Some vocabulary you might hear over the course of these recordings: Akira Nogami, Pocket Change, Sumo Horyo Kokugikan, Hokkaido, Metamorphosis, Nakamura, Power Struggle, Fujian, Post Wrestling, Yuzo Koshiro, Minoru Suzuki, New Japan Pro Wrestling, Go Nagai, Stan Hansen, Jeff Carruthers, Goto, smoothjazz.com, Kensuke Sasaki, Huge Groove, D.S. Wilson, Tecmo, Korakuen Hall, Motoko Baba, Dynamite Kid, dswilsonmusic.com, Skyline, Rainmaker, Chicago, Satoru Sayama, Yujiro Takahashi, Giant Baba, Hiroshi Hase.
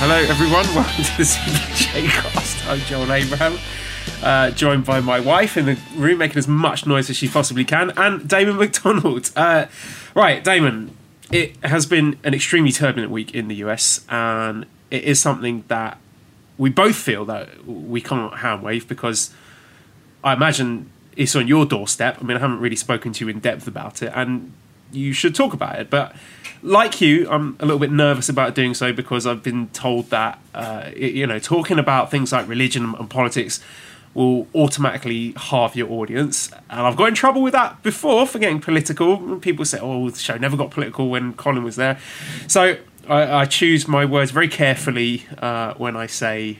Hello everyone, welcome to the CBJ Cast. I'm Joel Abraham, joined by my wife in the room, making as much noise as she possibly can, and Damon McDonald. Right, Damon, it has been an extremely turbulent week in the US, and it is something that we both feel that we can't handwave, because I imagine it's on your doorstep. I mean, I haven't really spoken to you in depth about it, and you should talk about it, but like you, I'm a little bit nervous about doing so, because I've been told that talking about things like religion and politics will automatically halve your audience, and I've got in trouble with that before for getting political. People say, oh, the show never got political when Colin was there. So I choose my words very carefully when I say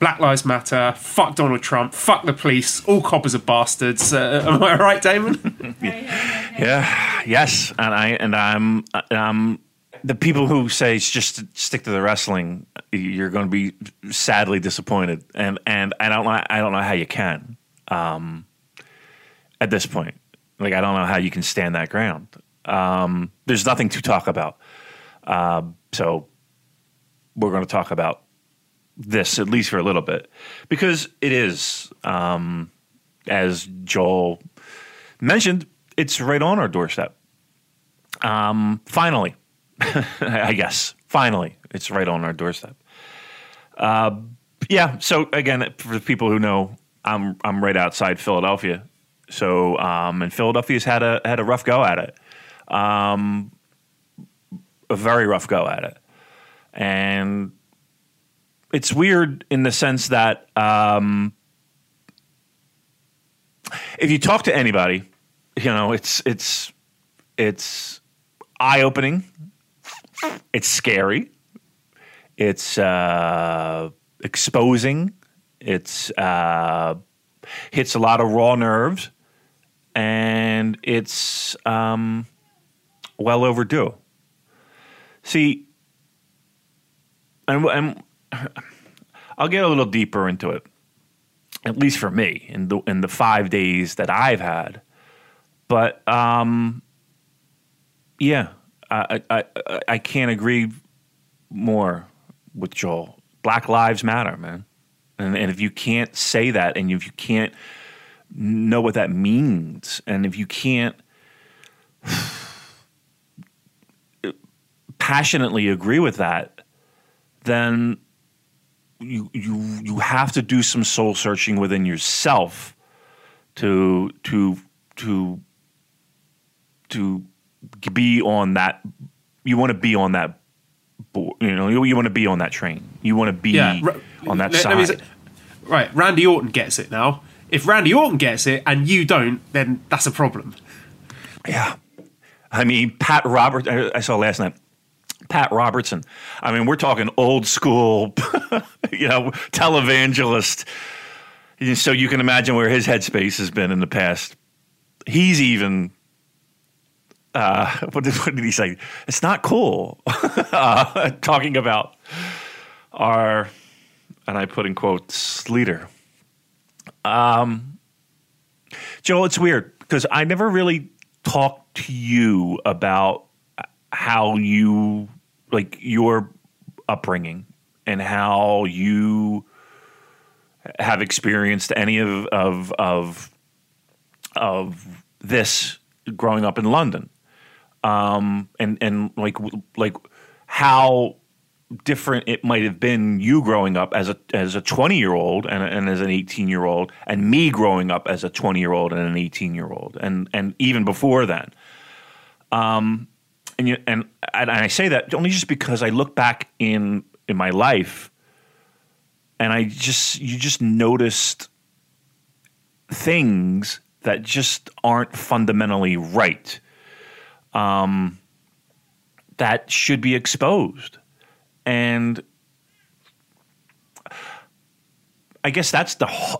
Black Lives Matter, fuck Donald Trump, fuck the police, all coppers are bastards. Am I right, Damon? Yeah. Yes, and I'm the people who say just stick to the wrestling, you're going to be sadly disappointed, and I don't know how you can at this point. Like, I don't know how you can stand that ground. There's nothing to talk about, so we're going to talk about this at least for a little bit, because it is, as Joel mentioned, it's right on our doorstep. Finally, I guess, it's right on our doorstep. Yeah. So again, for the people who know, I'm right outside Philadelphia. So, and Philadelphia's had a rough go at it. A very rough go at it. And it's weird in the sense that if you talk to anybody, it's eye-opening. It's scary. It's exposing. It's hits a lot of raw nerves, and it's well overdue. See, and I'll get a little deeper into it, at least for me, in the 5 days that I've had. But I can't agree more with Joel. Black Lives Matter, man. And if you can't say that, and if you can't know what that means, and if you can't passionately agree with that, then you have to do some soul searching within yourself to be on that. You want to be on that board, you want to be on that train. You want to be on that side. Right, Randy Orton gets it now. If Randy Orton gets it and you don't, then that's a problem. Yeah. I mean, Pat Roberts, I saw last night, Pat Robertson. I mean, we're talking old school, televangelist. So you can imagine where his headspace has been in the past. He's even, what did he say? It's not cool. Talking about our, and I put in quotes, leader. Joel, it's weird, because I never really talked to you about how you, like, your upbringing and how you have experienced any of this growing up in London, and like how different it might have been you growing up as a 20-year-old and as an 18-year-old, and me growing up as a 20-year-old and an 18-year-old, and even before then. And I say that only just because I look back in my life, and you just noticed things that just aren't fundamentally right, that should be exposed. And I guess that's the,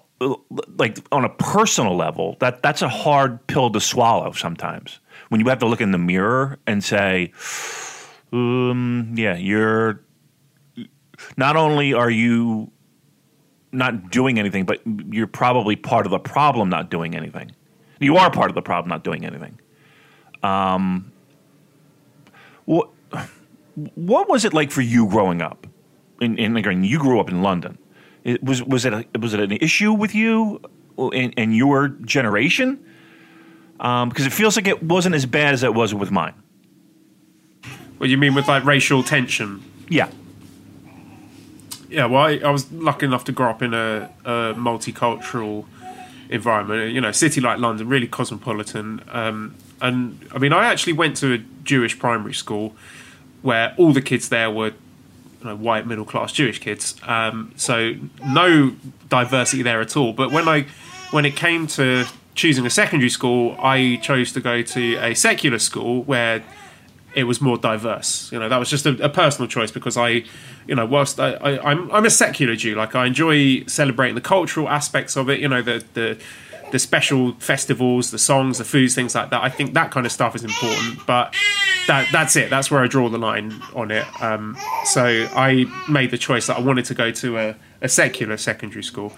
like, on a personal level, that's a hard pill to swallow sometimes. When you have to look in the mirror and say, yeah, you're, not only are you not doing anything, but you're probably part of the problem not doing anything. You are part of the problem not doing anything. What was it like for you growing up? And you grew up in London. Was it an issue with you and your generation? Because it feels like it wasn't as bad as it was with mine. Well, you mean with like racial tension? Yeah. Yeah, well, I was lucky enough to grow up in a multicultural environment. You know, a city like London, really cosmopolitan. And I mean, I actually went to a Jewish primary school where all the kids there were, you know, white middle class Jewish kids. So no diversity there at all. But when it came to choosing a secondary school, I chose to go to a secular school where it was more diverse. You know, that was just a personal choice because I, you know, whilst I'm a secular Jew, like I enjoy celebrating the cultural aspects of it, you know, the special festivals, the songs, the foods, things like that. I think that kind of stuff is important, but that's it. That's where I draw the line on it. So I made the choice that I wanted to go to a secular secondary school.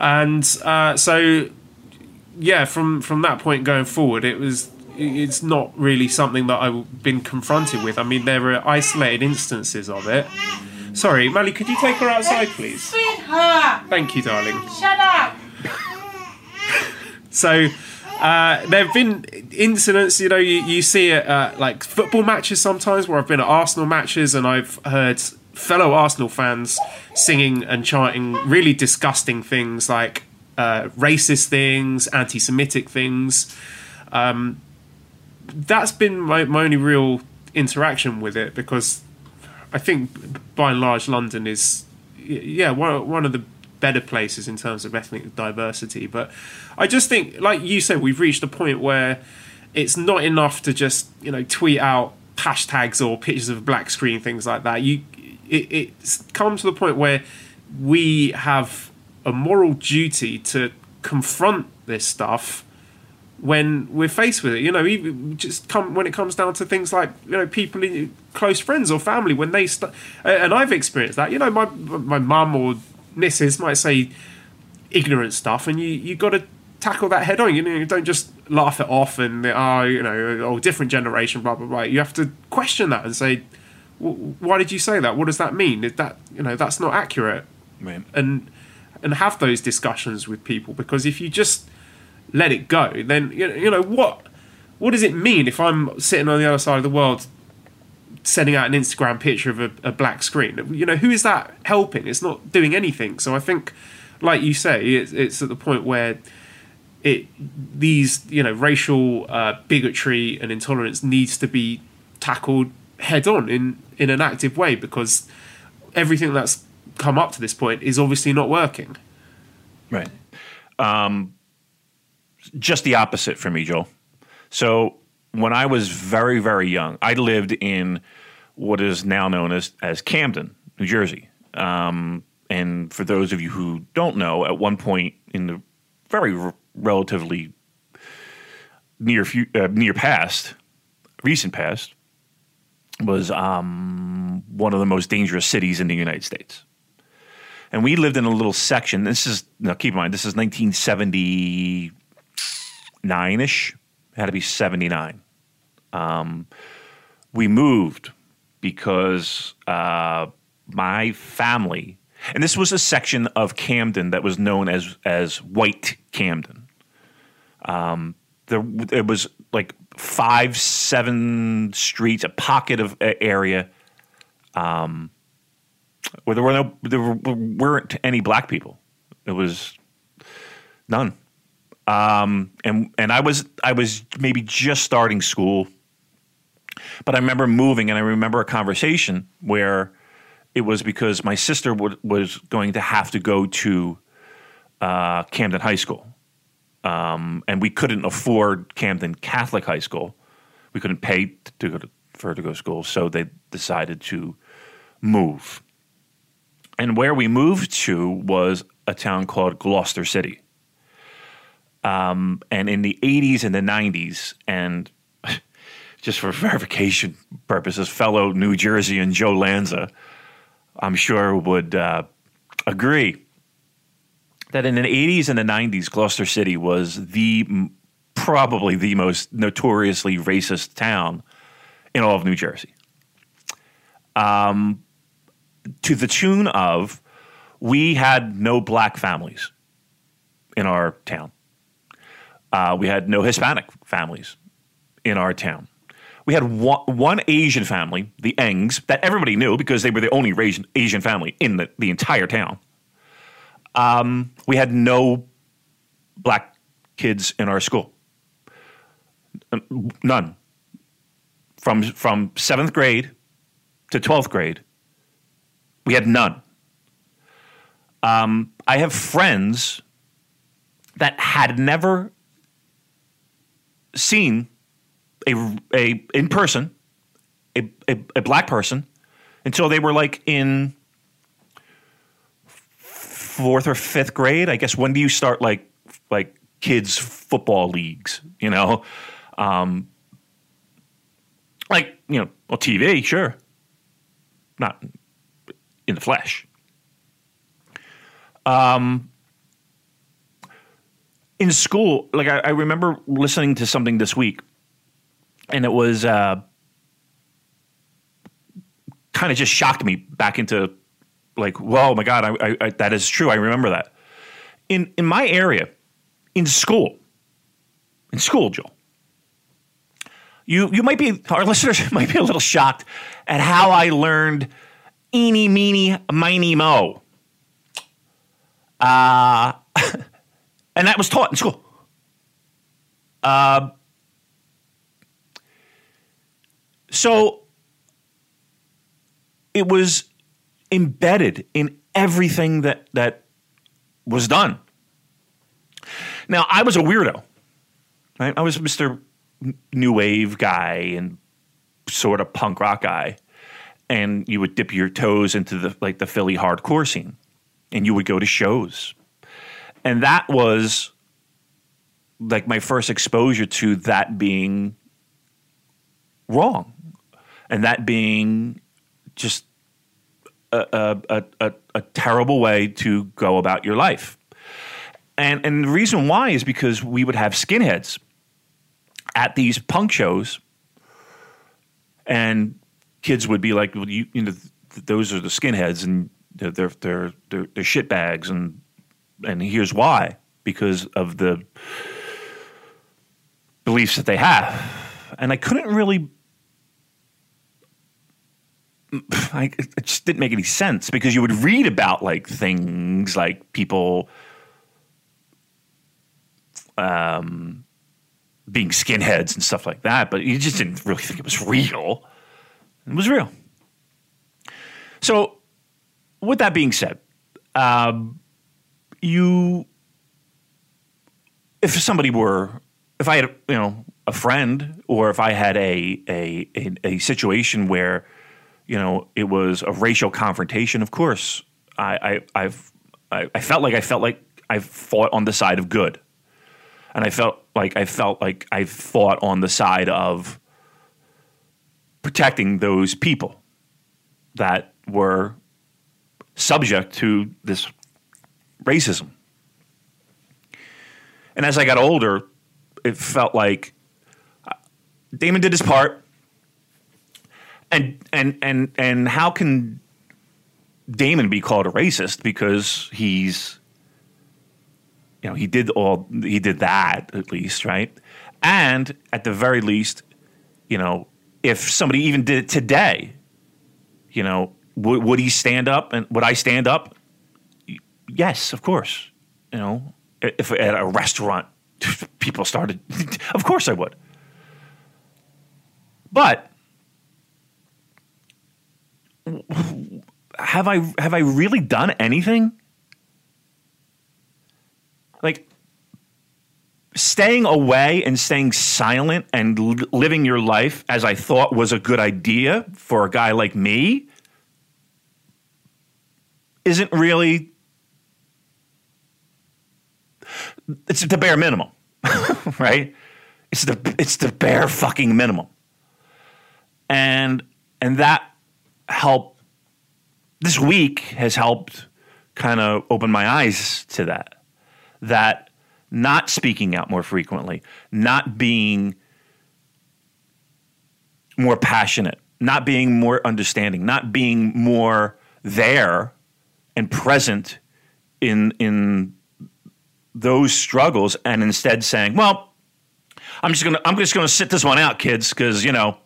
And so, yeah, from that point going forward, it's not really something that I've been confronted with. I mean, there were isolated instances of it. Sorry, Mally, could you take her outside, please? Thank you, darling. Shut up! So there have been incidents, you know, you see it at like football matches sometimes where I've been at Arsenal matches and I've heard fellow Arsenal fans singing and chanting really disgusting things like racist things, anti-Semitic things. That's been my only real interaction with it because I think by and large London is, yeah, one of the better places in terms of ethnic diversity. But I just think, like you said, we've reached a point where it's not enough to just, you know, tweet out hashtags or pictures of a black screen, things like that. It's come to the point where we have a moral duty to confront this stuff when we're faced with it. You know, even just when it comes down to things like, you know, people, close friends or family, when they and I've experienced that. You know, my mum or missus might say ignorant stuff, and you got to tackle that head on. You know, you don't just laugh it off and you know, oh, different generation, blah blah blah. You have to question that and say, why did you say that? What does that mean? Is that, you know, that's not accurate, right? And have those discussions with people, because if you just let it go, then you know what does it mean if I'm sitting on the other side of the world sending out an Instagram picture of a black screen? You know, who is that helping? It's not doing anything. So I think, like you say, it's at the point where these, you know, racial bigotry and intolerance needs to be tackled head on in an active way, because everything that's come up to this point is obviously not working. Right. Just the opposite for me, Joel. So when I was very, very young, I lived in what is now known as Camden, New Jersey. And for those of you who don't know, at one point in the very relatively recent past, was one of the most dangerous cities in the United States. And we lived in a little section. This is, now keep in mind, this is 1979-ish. It had to be 79. We moved because my family, and this was a section of Camden that was known as White Camden. It was like 5-7 streets, a pocket of area where there weren't any black people. It was none. And I was maybe just starting school, but I remember moving, and I remember a conversation where it was because my sister was going to have to go to Camden High School, and we couldn't afford Camden Catholic High School. We couldn't pay for her to go to school, so they decided to move. And where we moved to was a town called Gloucester City. And in the 80s and the 90s, and just for verification purposes, fellow New Jerseyan Joe Lanza, I'm sure, would agree that in the 80s and the 90s, Gloucester City was probably the most notoriously racist town in all of New Jersey. To the tune of, we had no black families in our town. We had no Hispanic families in our town. We had one Asian family, the Engs, that everybody knew because they were the only Asian family in the entire town. We had no black kids in our school. None. From 7th grade to 12th grade, we had none. I have friends that had never seen in person a black person until they were like in 4th or 5th grade. I guess, when do you start like kids football leagues? You know, like, you know, on TV, sure, not in the flesh. In school, like I remember listening to something this week, and it was kind of just shocked me back into like, well, my God, I that is true. I remember that. In my area, in school, Joel, you might be, our listeners might be a little shocked at how I learned eeny, meeny, miny, mo. And that was taught in school. So it was embedded in everything that was done. Now, I was a weirdo, right? I was Mr. New Wave guy and sort of punk rock guy. And you would dip your toes into the Philly hardcore scene. And you would go to shows. And that was like my first exposure to that being wrong, and that being just a terrible way to go about your life. And the reason why is because we would have skinheads at these punk shows, and kids would be like, well, you know, those are the skinheads, and they're shit bags, and here's why, because of the beliefs that they have. And I couldn't really, it just didn't make any sense, because you would read about like things like people being skinheads and stuff like that, but you just didn't really think it was real. It was real. So with that being said, if I had, you know, a friend, or if I had a situation where, you know, it was a racial confrontation, of course, I felt like I fought on the side of good, and I felt like I fought on the side of protecting those people that were subject to this racism. And as I got older, it felt like Damon did his part, and how can Damon be called a racist because he's, you know, he did that at least, right? And at the very least, you know, if somebody even did it today, you know, would he stand up, and would I stand up? Yes, of course. You know, if at a restaurant people started, of course I would. But have I really done anything? Like, staying away and staying silent and living your life as I thought was a good idea for a guy like me isn't really it's the bare minimum, right? It's the bare fucking minimum. And that helped. This week has helped kind of open my eyes to that. That not speaking out more frequently, not being more passionate, not being more understanding, not being more there and present in those struggles, and instead saying, well, I'm just gonna sit this one out, kids, because, you know,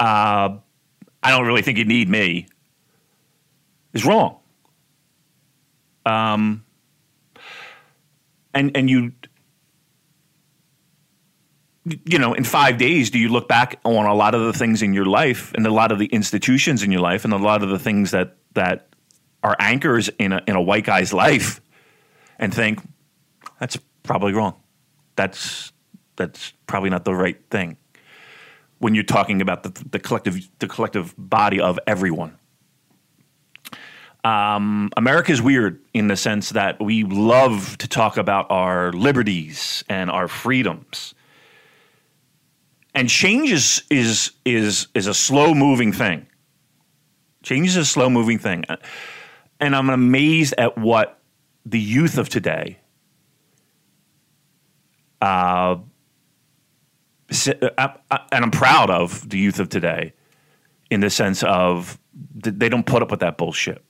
I don't really think you need me, is wrong. And you know, in 5 days, do you look back on a lot of the things in your life and a lot of the institutions in your life and a lot of the things that are anchors in a white guy's life and think, that's probably wrong. That's probably not the right thing when you're talking about the collective body of everyone. America's weird in the sense that we love to talk about our liberties and our freedoms. And change is a slow-moving thing. Change is a slow-moving thing. And I'm amazed at what the youth of today and I'm proud of the youth of today in the sense of they don't put up with that bullshit.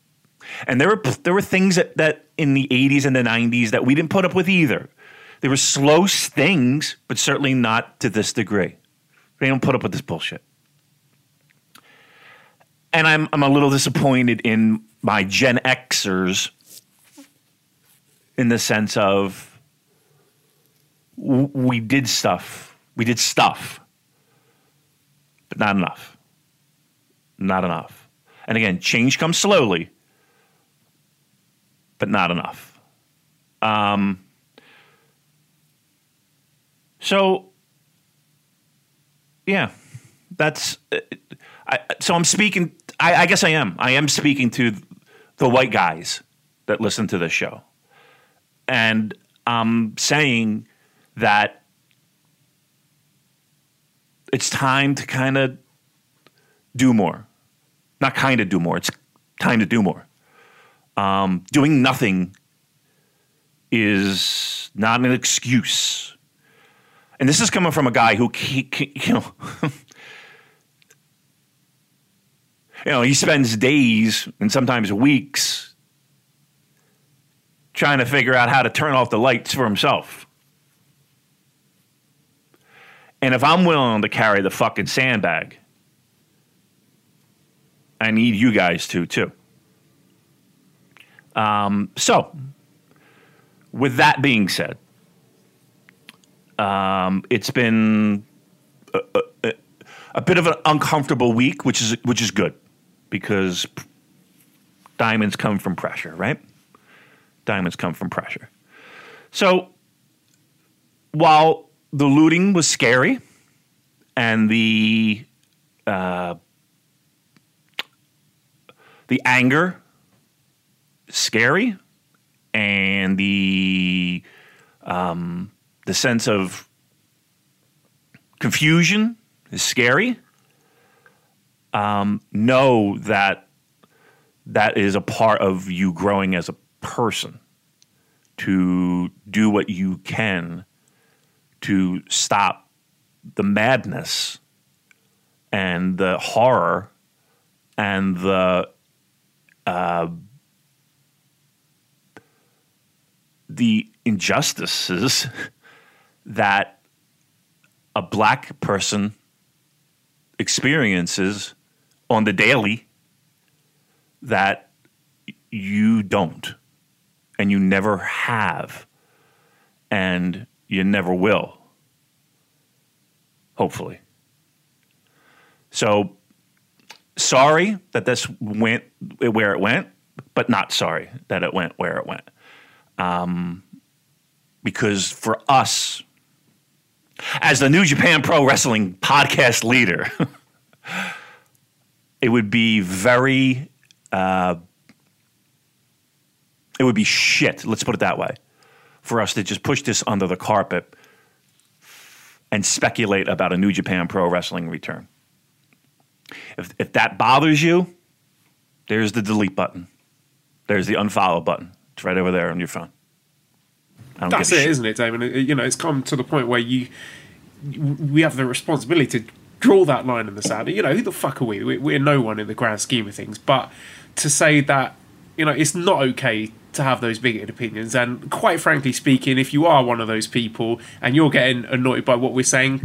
And there were things that in the 80s and the 90s that we didn't put up with either. They were slow stings, but certainly not to this degree. They don't put up with this bullshit. And I'm a little disappointed in my Gen Xers in the sense of we did stuff. We did stuff, but not enough. Not enough. And again, change comes slowly, but not enough. So, yeah, that's... I am speaking to the white guys that listen to this show. And I'm saying that it's time to kind of do more. Not kind of do more. It's time to do more. Doing nothing is not an excuse. And this is coming from a guy who, you know, he spends days and sometimes weeks trying to figure out how to turn off the lights for himself. And if I'm willing to carry the fucking sandbag, I need you guys to, too. So, with that being said, it's been a bit of an uncomfortable week, which is good. Because diamonds come from pressure, right? Diamonds come from pressure. So, while the looting was scary and the anger scary and the sense of confusion is scary, know that is a part of you growing as a person, to do what you can to stop the madness and the horror and the injustices that a black person experiences on the daily that you don't, and you never have, and you never will, hopefully. So, sorry that this went where it went, but not sorry that it went where it went. Because for us, as the New Japan Pro Wrestling podcast leader, it would be very, it would be shit, let's put it that way, for us to just push this under the carpet and speculate about a New Japan Pro Wrestling return. If that bothers you, there's the delete button. There's the unfollow button. It's right over there on your phone. That's it, isn't it, Damon? You know, it's come to the point where we have the responsibility to draw that line in the sand. You know, who the fuck are we? We're no one in the grand scheme of things. But to say that, you know, it's not okay to have those bigoted opinions. And quite frankly speaking, if you are one of those people and you're getting annoyed by what we're saying,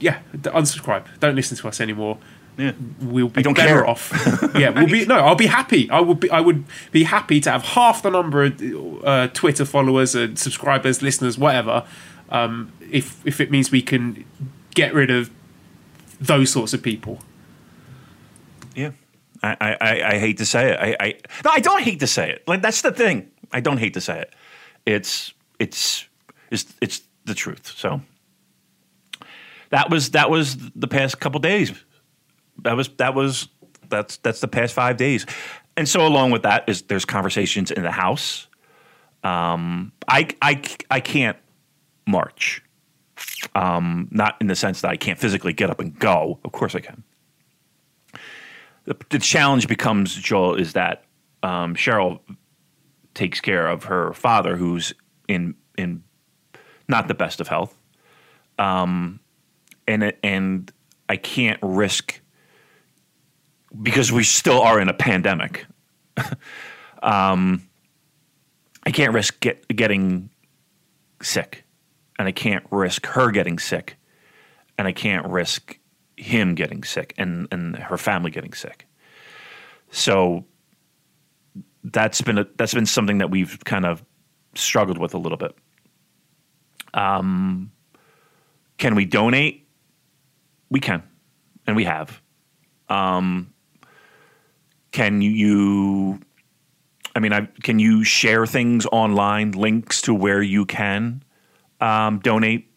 yeah, unsubscribe. Don't listen to us anymore. Yeah. We'll be better off. Yeah, we'll be. No, I'll be happy. I would be happy to have half the number of Twitter followers and subscribers, listeners, whatever. If it means we can get rid of those sorts of people. Yeah, I hate to say it. No, I don't hate to say it. Like, that's the thing. I don't hate to say it. It's the truth. So that was the past couple days. That's the past 5 days, and so along with that is there's conversations in the house. I can't march, not in the sense that I can't physically get up and go. Of course I can. The challenge becomes, Joel, is that Cheryl takes care of her father, who's in not the best of health, and I can't risk. Because we still are in a pandemic, I can't risk getting sick, and I can't risk her getting sick, and I can't risk him getting sick, and her family getting sick. So that's been something that we've kind of struggled with a little bit. Can we donate? We can, and we have. Can you share things online, links to where you can donate?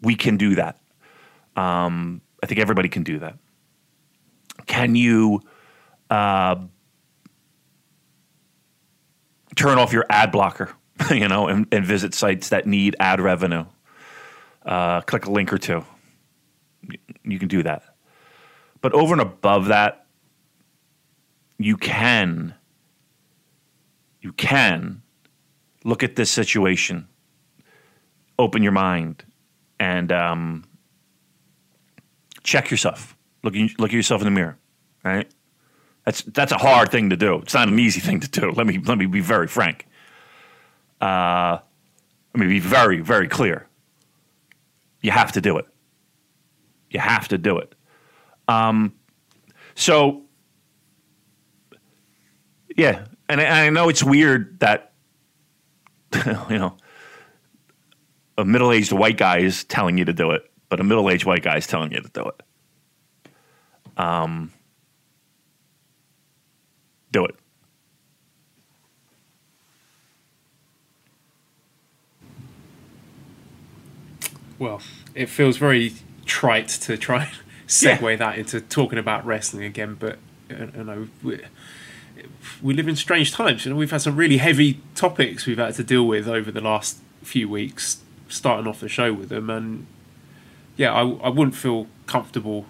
We can do that. I think everybody can do that. Can you turn off your ad blocker, you know, and visit sites that need ad revenue? Click a link or two. You can do that. But over and above that, you can look at this situation, open your mind, and check yourself. Look at yourself in the mirror, right? That's a hard thing to do. It's not an easy thing to do. Let me be very frank. Let me be very, very clear. You have to do it. You have to do it. So yeah, and I know it's weird that, you know, a middle-aged white guy is telling you to do it, but a middle-aged white guy is telling you to do it. Do it. Well, it feels very trite to try and segue that into talking about wrestling again, but you know, we live in strange times. You know, we've had some really heavy topics we've had to deal with over the last few weeks, starting off the show with them, and yeah, I wouldn't feel comfortable.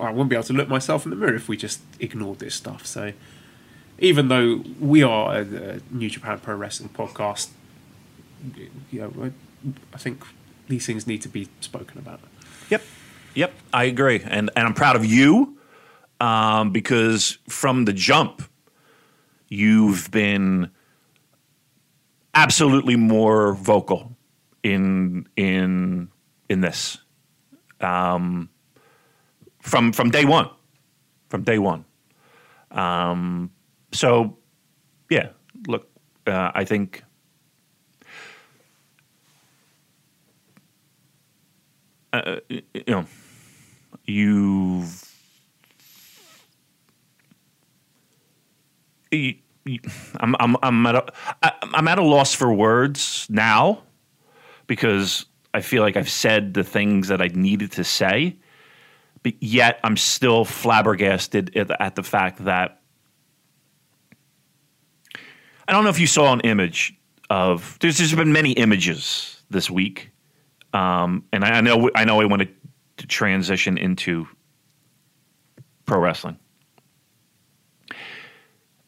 I wouldn't be able to look myself in the mirror if we just ignored this stuff. So even though we are a New Japan Pro Wrestling podcast, you know, I think these things need to be spoken about. Yep, I agree, and I'm proud of you because from the jump, you've been absolutely more vocal in this from day one. So yeah, look, I think. You know, I'm at a loss for words now because I feel like I've said the things that I needed to say, but yet I'm still flabbergasted at the fact that I don't know if you saw an image of, there's just been many images this week. And I know I wanted to transition into pro wrestling.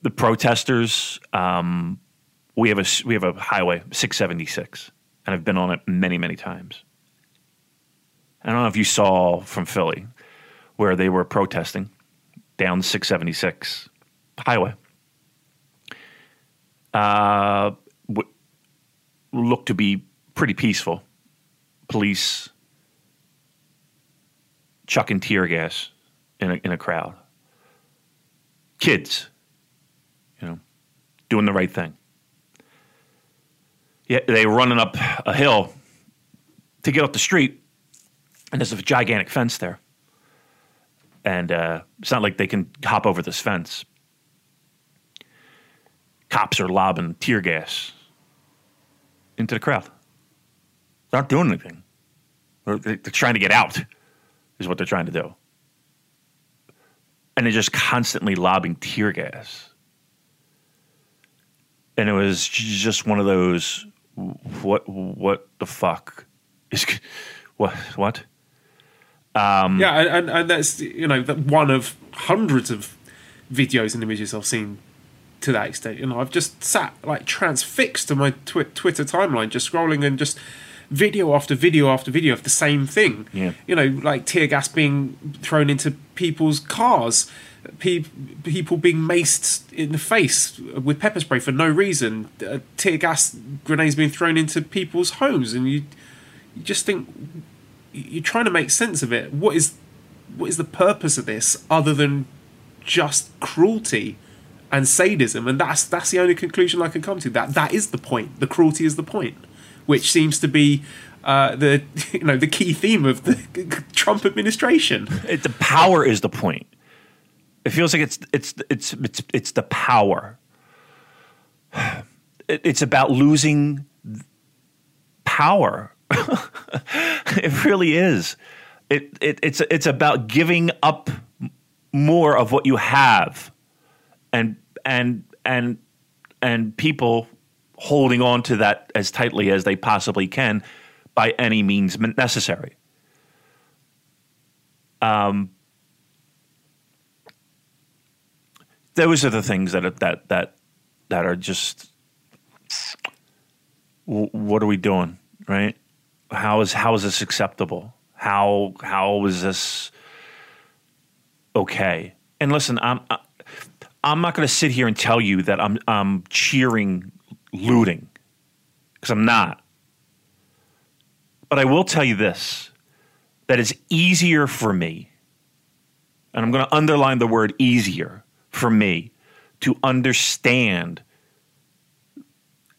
The protesters, we have a highway 676, and I've been on it many, many times. I don't know if you saw from Philly where they were protesting down 676 highway. Looked to be pretty peaceful. Police chucking tear gas in a crowd. Kids, doing the right thing. Yeah, they were running up a hill to get up the street, and there's a gigantic fence there. And it's not like they can hop over this fence. Cops are lobbing tear gas into the crowd. They're not doing anything. They're trying to get out is what they're trying to do. And they're just constantly lobbing tear gas. And it was just one of those, what the fuck? What? Yeah, and that's, that one of hundreds of videos and images I've seen to that extent. I've just sat like transfixed to my Twitter timeline, just scrolling and just video after video after video of the same thing. Yeah. Like tear gas being thrown into people's cars, people being maced in the face with pepper spray for no reason, tear gas grenades being thrown into people's homes, and you just think, you're trying to make sense of it. What is the purpose of this other than just cruelty and sadism? And that's the only conclusion I can come to. That is the point. The cruelty is the point, which seems to be the key theme of the Trump administration. The power is the point. It feels like it's the power. It's about losing power. It really is. It's about giving up more of what you have, and people holding on to that as tightly as they possibly can by any means necessary. Those are the things that are just, what are we doing, right? How is this acceptable? How is this okay? And listen, I'm not going to sit here and tell you that I'm cheering looting, because I'm not. But I will tell you this: that it's easier for me, and I'm going to underline the word easier for me, to understand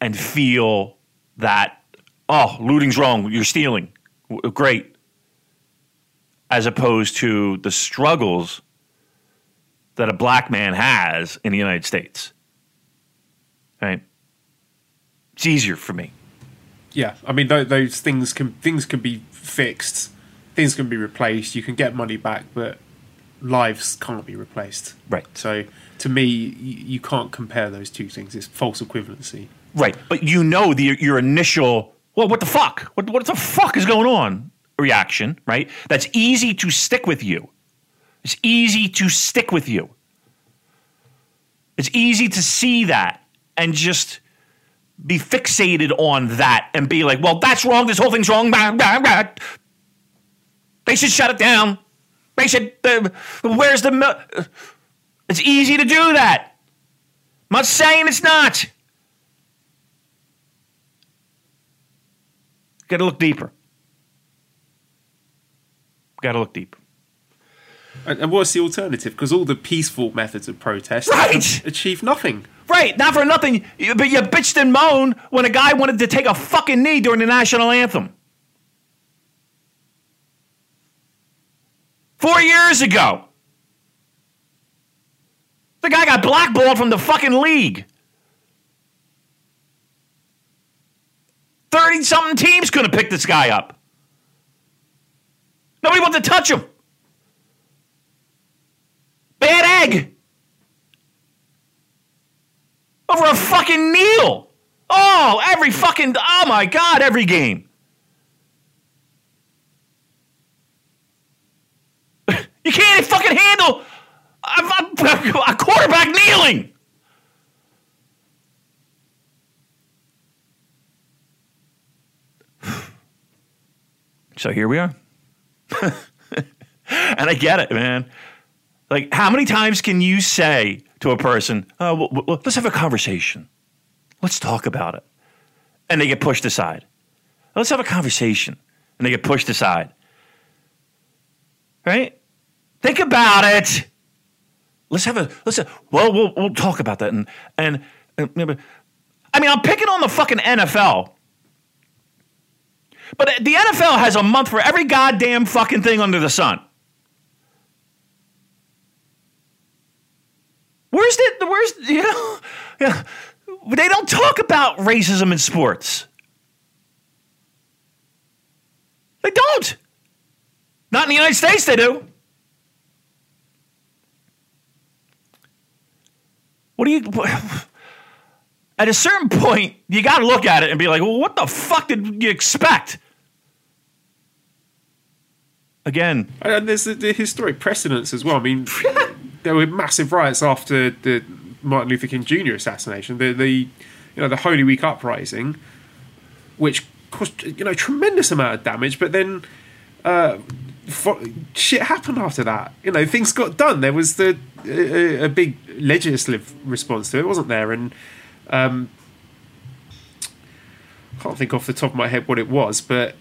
and feel that, oh, looting's wrong, you're stealing, great, as opposed to the struggles that a black man has in the United States, right? It's easier for me. Yeah, I mean, those things can be fixed, things can be replaced, you can get money back, but lives can't be replaced. Right. So, to me, you can't compare those two things, it's false equivalency. Right, but your initial... well, what the fuck? What the fuck is going on? Reaction, right? That's easy to stick with you. It's easy to stick with you. It's easy to see that and just be fixated on that and be like, well, that's wrong. This whole thing's wrong. Bah, bah, bah. They should shut it down. They should... where's the... It's easy to do that. I'm not saying it's not. Gotta look deeper. Gotta look deep. And what's the alternative? Because all the peaceful methods of protest, right, achieve nothing. Right, not for nothing. But you bitched and moaned when a guy wanted to take a fucking knee during the national anthem. 4 years ago. The guy got blackballed from the fucking league. 30-something teams couldn't pick this guy up. Nobody wanted to touch him. Bad egg. Over a fucking kneel. Oh, every fucking, oh my God, every game. You can't fucking handle a quarterback kneeling. So here we are. And I get it, man. Like, how many times can you say to a person, let's have a conversation. Let's talk about it. And they get pushed aside. Let's have a conversation. And they get pushed aside. Right? Think about it. We'll talk about that. And I mean, I'm picking on the fucking NFL. But the NFL has a month for every goddamn fucking thing under the sun. They don't talk about racism in sports. They don't. Not in the United States, they do. At a certain point, you got to look at it and be like, well, what the fuck did you expect? Again. And there's the historic precedence as well. I mean, there were massive riots after the Martin Luther King Jr. assassination, the Holy Week uprising, which caused tremendous amount of damage. But then shit happened after that. Things got done. There was a big legislative response to it, wasn't there? And I can't think off the top of my head what it was, but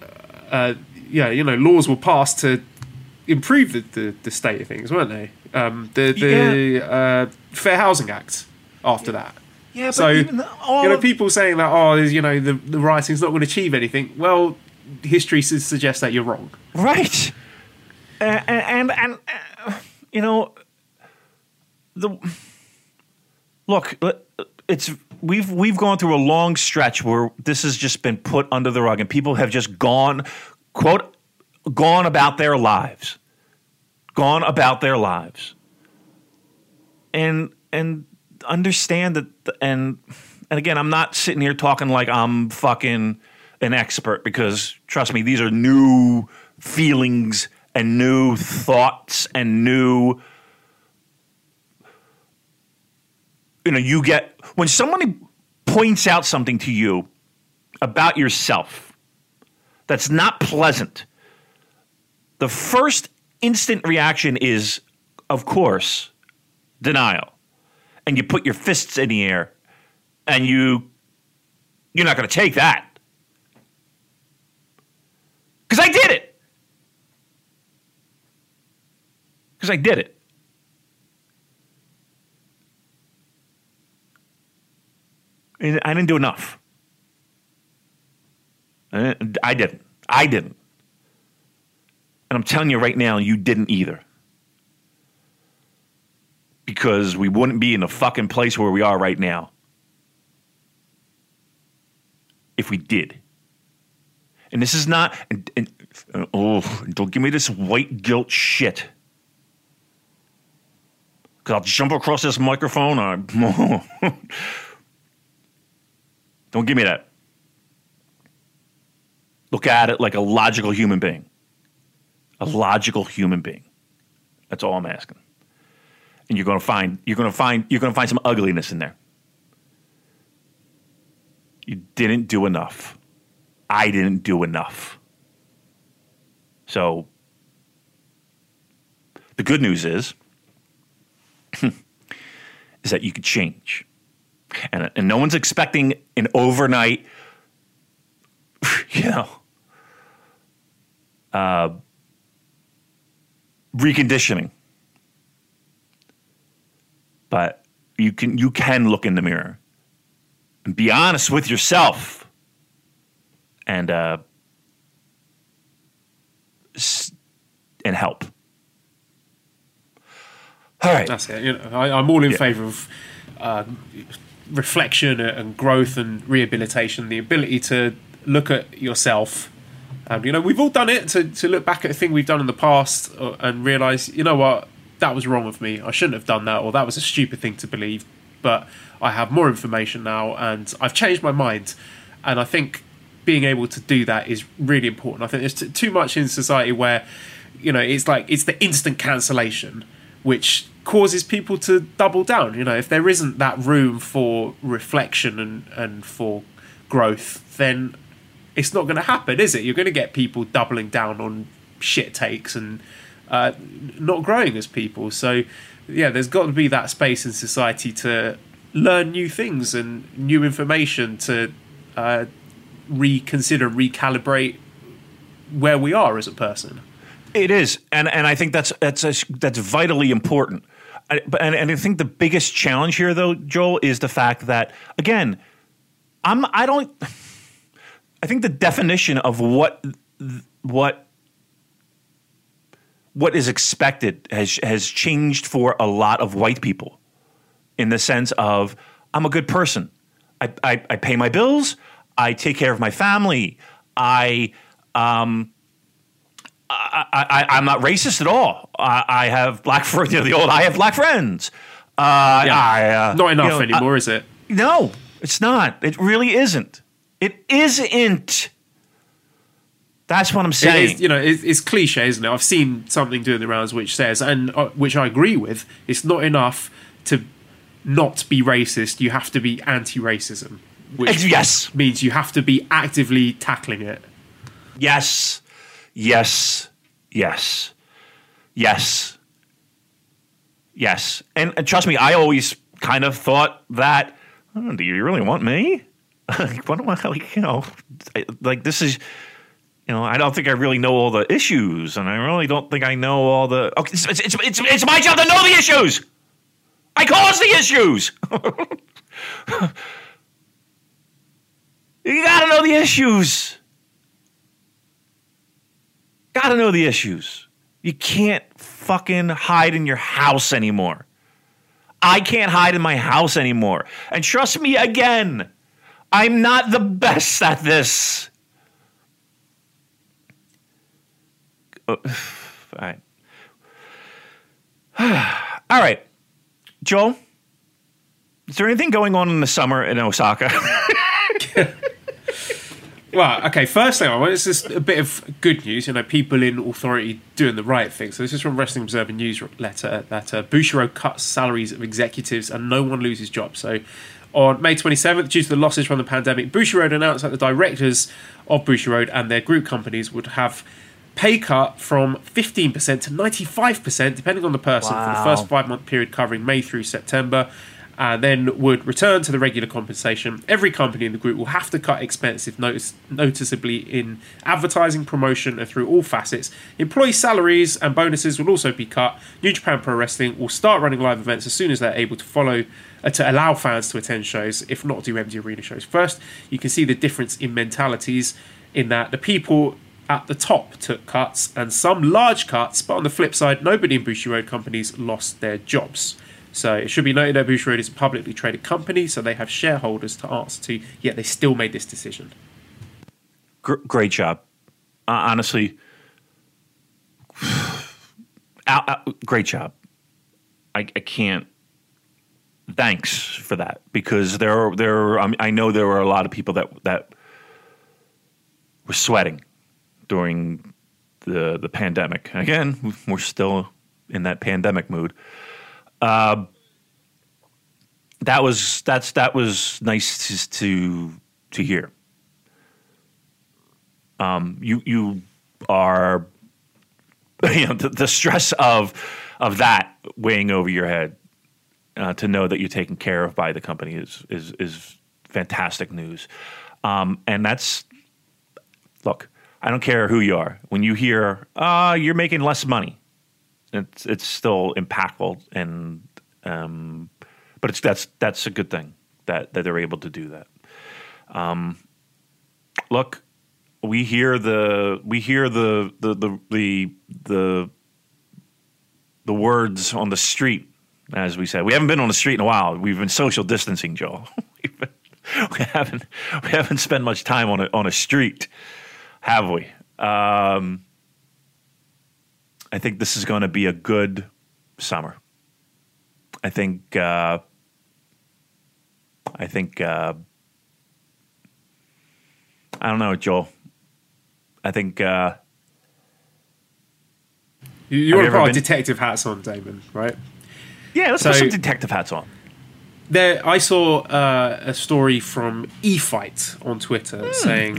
laws were passed to improve the state of things, weren't they? Fair Housing Act after that. Yeah, so, but people saying that, the rioting's not going to achieve anything. Well, history suggests that you're wrong. Right. We've gone through a long stretch where this has just been put under the rug and people have just gone about their lives. And understand that, and again, I'm not sitting here talking like I'm fucking an expert, because trust me, these are new feelings and new thoughts and new, you get, when somebody points out something to you about yourself that's not pleasant, the first instant reaction is, of course, denial. And you put your fists in the air, and you're not going to take that. Because I did it. And I didn't do enough. I didn't. And I'm telling you right now, you didn't either. Because we wouldn't be in the fucking place where we are right now if we did. And this is not... don't give me this white guilt shit. Because I'll jump across this microphone and I... Don't give me that. Look at it like a logical human being. A logical human being. That's all I'm asking. And you're gonna find some ugliness in there. You didn't do enough. I didn't do enough. So the good news is that you could change. And no one's expecting an overnight, reconditioning. But you can look in the mirror and be honest with yourself and help. All right. That's it. I'm all in favor of reflection and growth and rehabilitation, the ability to look at yourself. We've all done it, to look back at a thing we've done in the past and realise, you know what, that was wrong of me. I shouldn't have done that, or that was a stupid thing to believe. but I have more information now and I've changed my mind. And I think being able to do that is really important. I think there's too much in society where, you know, it's like it's the instant cancellation, which causes people to double down. You know, if there isn't that room for reflection and for growth, then it's not going to happen, is it? You're going to get people doubling down on shit takes and not growing as people. So, yeah, there's got to be that space in society to learn new things and new information, to reconsider, recalibrate where we are as a person. It is, and I think that's vitally important. And I think the biggest challenge here, though, Joel, is the fact that, again, I think the definition of what is expected has changed for a lot of white people, in the sense of, I'm a good person. I pay my bills. I take care of my family. I'm not racist at all. I have black friends. You know, the old "I have black friends." Not enough anymore, is it? No, it's not. It really isn't. It isn't. That's what I'm saying. It is, you know, it's cliche, isn't it? I've seen something doing the rounds which says, and which I agree with, it's not enough to not be racist. You have to be anti-racism, which means you have to be actively tackling it. Yes. Yes, yes, yes, yes. And trust me, I always kind of thought that, oh, do you really want me? Like, what am I, like, you know, like, this is, you know, I don't think I really know all the issues, and I really don't think I know all the, okay, it's my job to know the issues. I cause the issues. You gotta know the issues. Gotta know the issues. You can't fucking hide in your house anymore. I can't hide in my house anymore. And trust me, again, I'm not the best at this. Fine. All right, Joel, is there anything going on in the summer in Osaka? Well, okay, first thing I want is just a bit of good news. You know, people in authority doing the right thing. So this is from Wrestling Observer newsletter that Bushiroad cuts salaries of executives and no one loses jobs. So on May 27th, due to the losses from the pandemic, Bushiroad announced that the directors of Bushiroad and their group companies would have pay cut from 15% to 95%, depending on the person, for the first 5-month period covering May through September, and then would return to the regular compensation. Every company in the group will have to cut expenses noticeably in advertising, promotion, and through all facets. Employee salaries and bonuses will also be cut. New Japan Pro Wrestling will start running live events as soon as they're able to allow fans to attend shows, if not do empty arena shows first. You can see the difference in mentalities, in that the people at the top took cuts, and some large cuts, but on the flip side, nobody in Bushiroad companies lost their jobs. So it should be noted that Bushiroad is a publicly traded company, so they have shareholders to answer to, yet they still made this decision. Great job. Honestly, great job. I can't. Thanks for that, because I know there were a lot of people that were sweating during the pandemic. Again, we're still in that pandemic mood. That was nice to hear. You are, you know, the stress of that weighing over your head, to know that you're taken care of by the company is fantastic news. And that's, look, I don't care who you are. When you hear, you're making less money, It's still impactful, and but that's a good thing that they're able to do that. Look, we hear the words on the street, as we said. We haven't been on the street in a while. We've been social distancing, Joel. we haven't spent much time on a street, have we? I think this is going to be a good summer. I think I think, I don't know, Joel. I think... You want to put our detective hats on, Damon, right? Yeah, let's put some detective hats on. There, I saw a story from E-Fight on Twitter saying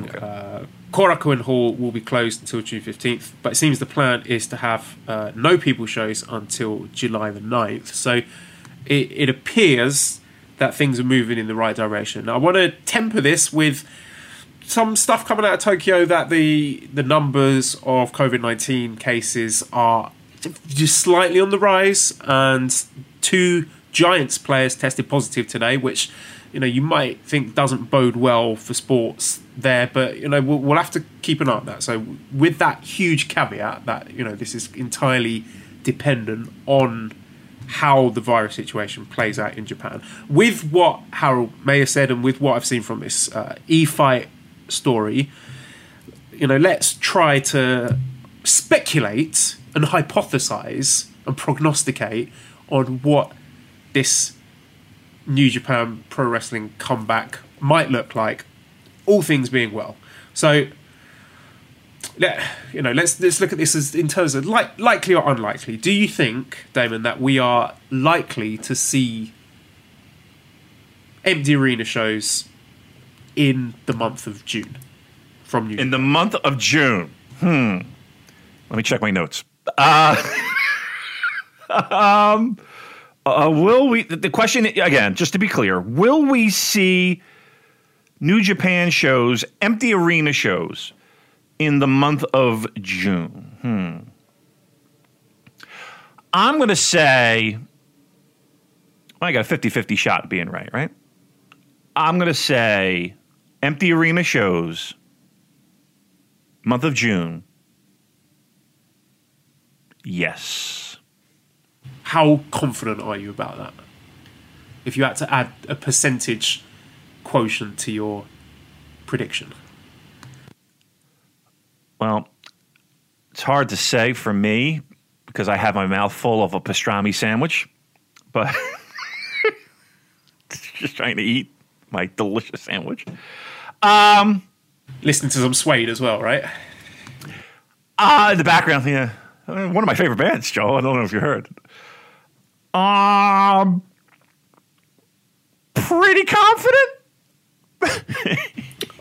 Korakuen Hall will be closed until June 15th, but it seems the plan is to have no people shows until July the 9th. So it appears that things are moving in the right direction. Now, I want to temper this with some stuff coming out of Tokyo that the numbers of COVID-19 cases are just slightly on the rise, and 2 Giants players tested positive today, which, you know, you might think doesn't bode well for sports there, but, you know, we'll have to keep an eye on that. So with that huge caveat that, you know, this is entirely dependent on how the virus situation plays out in Japan. With what Harold may have said and with what I've seen from this E-Fight story, you know, let's try to speculate and hypothesize and prognosticate on what this New Japan Pro Wrestling comeback might look like, all things being well. So, you know, let's look at this as in terms of likely or unlikely. Do you think, Damon, that we are likely to see empty arena shows in the month of June from New Japan? In the month of June? Let me check my notes. Will we? The question again, just to be clear, will we see New Japan shows, empty arena shows, in the month of June? I'm going to say, I got a 50-50 shot being right, right? I'm going to say empty arena shows, month of June. Yes. How confident are you about that? If you had to add a percentage quotient to your prediction. Well, it's hard to say for me because I have my mouth full of a pastrami sandwich, but just trying to eat my delicious sandwich. Listening to some Suede as well, right? In the background, yeah. One of my favorite bands, Joel. I don't know if you heard. Pretty confident.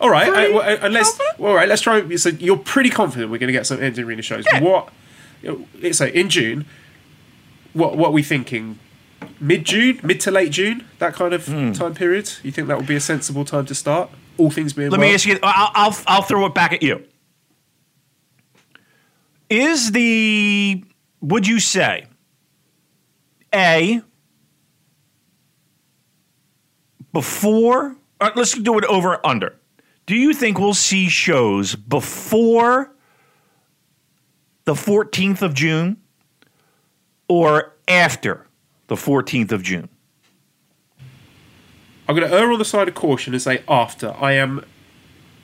All right, let's try. So you're pretty confident we're going to get some empty arena shows. Yeah. So in June, what are we thinking? Mid to late June, that kind of time period. You think that would be a sensible time to start? All things being. Let me ask you. I'll throw it back at you. Would you say? A, before, let's do it over under. Do you think we'll see shows before the 14th of June or after the 14th of June? I'm going to err on the side of caution and say after. I am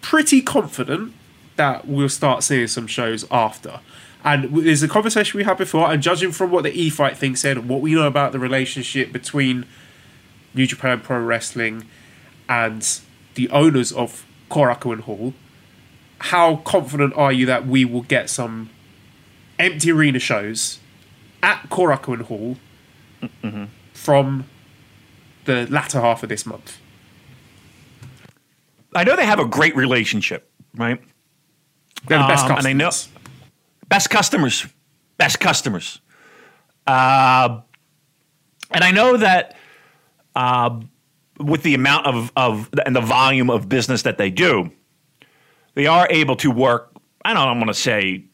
pretty confident that we'll start seeing some shows after. And there's a conversation we had before, and judging from what the E-Fight thing said and what we know about the relationship between New Japan Pro Wrestling and the owners of Korakuen Hall, how confident are you that we will get some empty arena shows at Korakuen Hall from the latter half of this month? I know they have a great relationship, right? They're the best customers. And I know... Best customers. And I know that with the amount of and the volume of business that they do, they are able to work, I want to say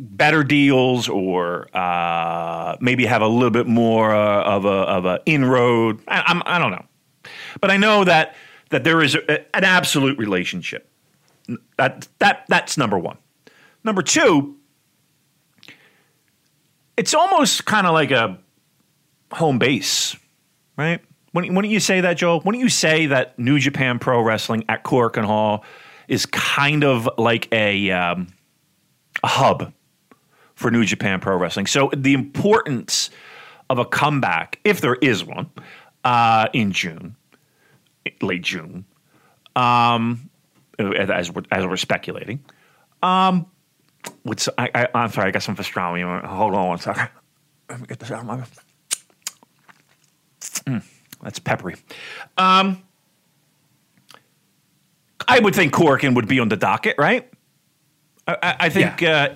better deals or maybe have a little bit more of a inroad. I don't know. But I know that there is an absolute relationship. That's number one. Number two, it's almost kind of like a home base, right? Wouldn't you say that, Joel? Wouldn't you say that New Japan Pro Wrestling at Korakuen Hall is kind of like a hub for New Japan Pro Wrestling? So the importance of a comeback, if there is one, in June, late June, as we're speculating. Which I'm sorry, I got some pastrami. Hold on one second. Let me get this out of my mouth. That's peppery. I would think Korakuen would be on the docket, right? I think, yeah.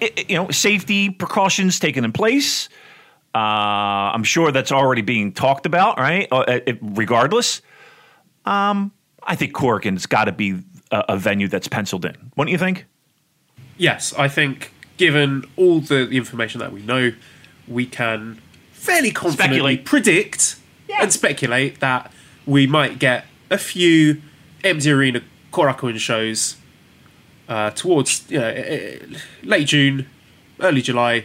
Safety precautions taken in place. I'm sure that's already being talked about, right? Regardless. I think Korakuen's got to be a venue that's penciled in. Wouldn't you think? Yes, I think given all the information that we know, we can fairly confidently predict and speculate that we might get a few empty arena Korakuen shows towards late June, early July,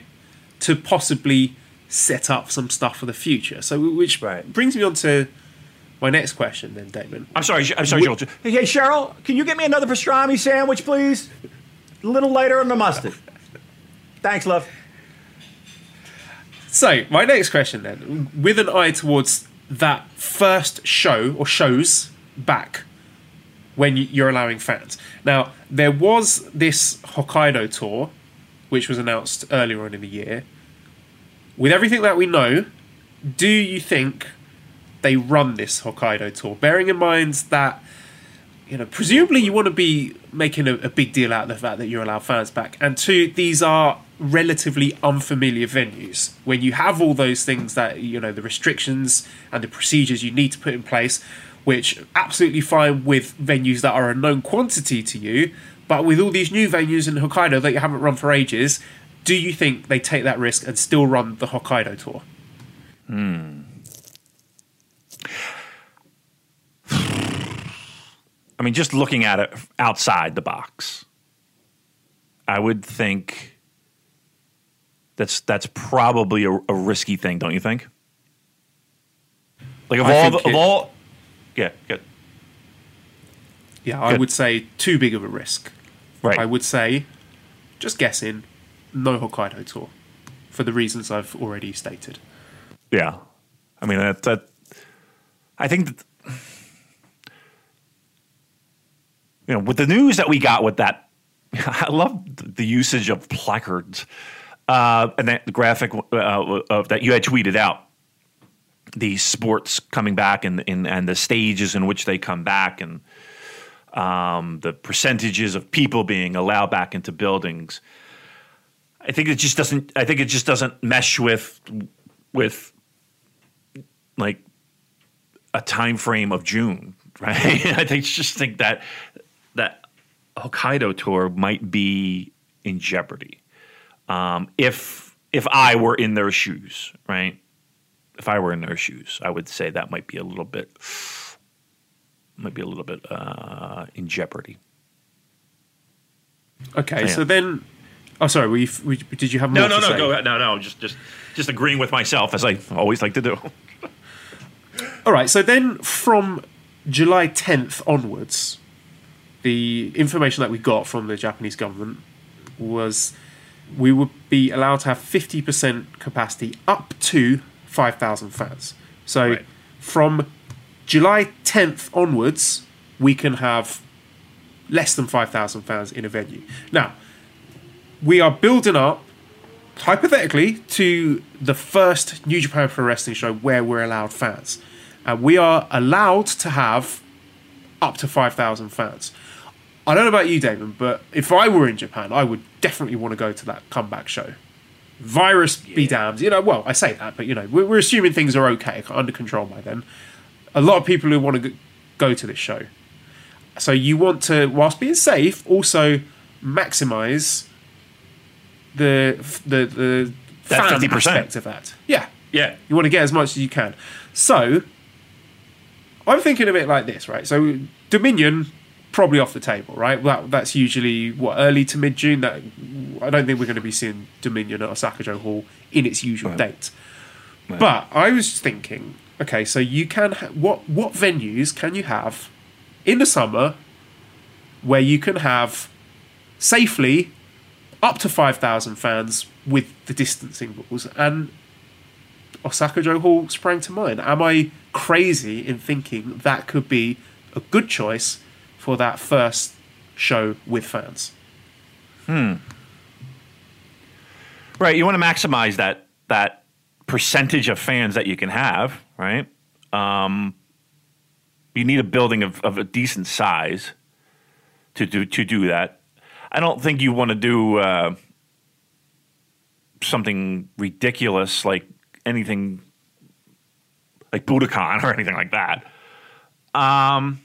to possibly set up some stuff for the future. So, which brings me on to my next question, then, Damon. I'm sorry, Joel. Hey, Cheryl, can you get me another pastrami sandwich, please? A little lighter on the mustard. Thanks, love. So, my next question, then, with an eye towards that first show or shows back when you're allowing fans. Now, there was this Hokkaido tour, which was announced earlier on in the year. With everything that we know, do you think they run this Hokkaido tour? Bearing in mind that, presumably you want to be making a big deal out of the fact that you're allowed fans back. And two, these are relatively unfamiliar venues. When you have all those things that, the restrictions and the procedures you need to put in place, which absolutely fine with venues that are a known quantity to you, but with all these new venues in Hokkaido that you haven't run for ages, do you think they take that risk and still run the Hokkaido tour? I mean, just looking at it outside the box, I would think that's probably a risky thing, don't you think? Like, of all... Yeah, good. Yeah, I would say too big of a risk. Right. I would say, just guessing, no Hokkaido tour for the reasons I've already stated. Yeah. I mean, I think that, with the news that we got with that, I love the usage of placards and that graphic that you had tweeted out. The sports coming back and the stages in which they come back and the percentages of people being allowed back into buildings. I think it just doesn't mesh with like a time frame of June, right? I just think that Hokkaido tour might be in jeopardy. If I were in their shoes, right? If I were in their shoes, I would say that might be a little bit in jeopardy. Okay, so then, did you have more to say? No, go ahead. No, just agreeing with myself as I always like to do. All right, so then from July 10th onwards, the information that we got from the Japanese government was we would be allowed to have 50% capacity up to 5,000 fans. So from July 10th onwards, we can have less than 5,000 fans in a venue. Now, we are building up, hypothetically, to the first New Japan Pro Wrestling show where we're allowed fans. And we are allowed to have up to 5,000 fans. I don't know about you, Damon, but if I were in Japan, I would definitely want to go to that comeback show. Virus be damned. Well, I say that, but, we're assuming things are okay, under control by then. A lot of people who want to go to this show. So you want to, whilst being safe, also maximise the fan aspect of that. Yeah. Yeah. You want to get as much as you can. So I'm thinking a bit like this, right? So Dominion, probably off the table, right? That's usually early to mid June. That I don't think we're going to be seeing Dominion at Osaka-jō Hall in its usual date. Right. But I was thinking, okay, so you can what venues can you have in the summer where you can have safely up to 5,000 fans with the distancing rules? And Osaka-jō Hall sprang to mind. Am I crazy in thinking that could be a good choice for that first show with fans. Right, you want to maximize that percentage of fans that you can have, right? You need a building of a decent size to do that. I don't think you want to do something ridiculous like anything like Budokan or anything like that. And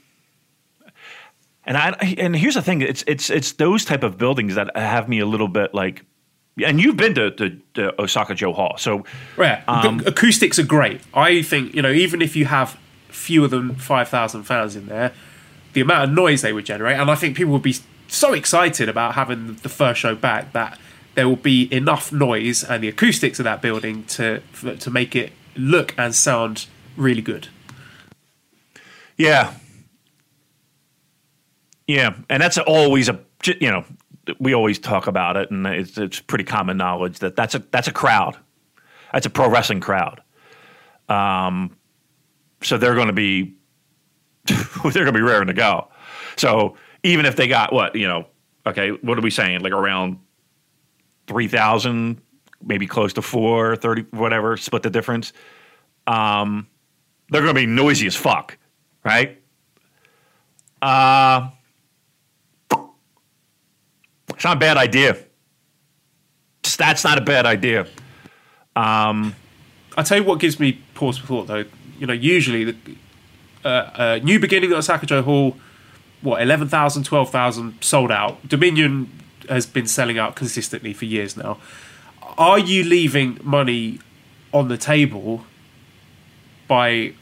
here's the thing: it's those type of buildings that have me a little bit like. And you've been to Osaka-jō Hall, so right. The acoustics are great. I think even if you have fewer than 5,000 fans in there, the amount of noise they would generate, and I think people would be so excited about having the first show back that there will be enough noise and the acoustics of that building to make it look and sound really good. Yeah, and that's always a. We always talk about it, and it's pretty common knowledge that that's a crowd. That's a pro wrestling crowd. So they're going to be raring to go. So even if they got what are we saying? Like around 3,000, maybe close to 430, whatever. Split the difference. They're going to be noisy as fuck, right? It's not a bad idea. That's not a bad idea. I'll tell you what gives me pause for thought, though. Usually the new beginning at Osaka-jō Hall, 11,000, 12,000, sold out. Dominion has been selling out consistently for years now. Are you leaving money on the table by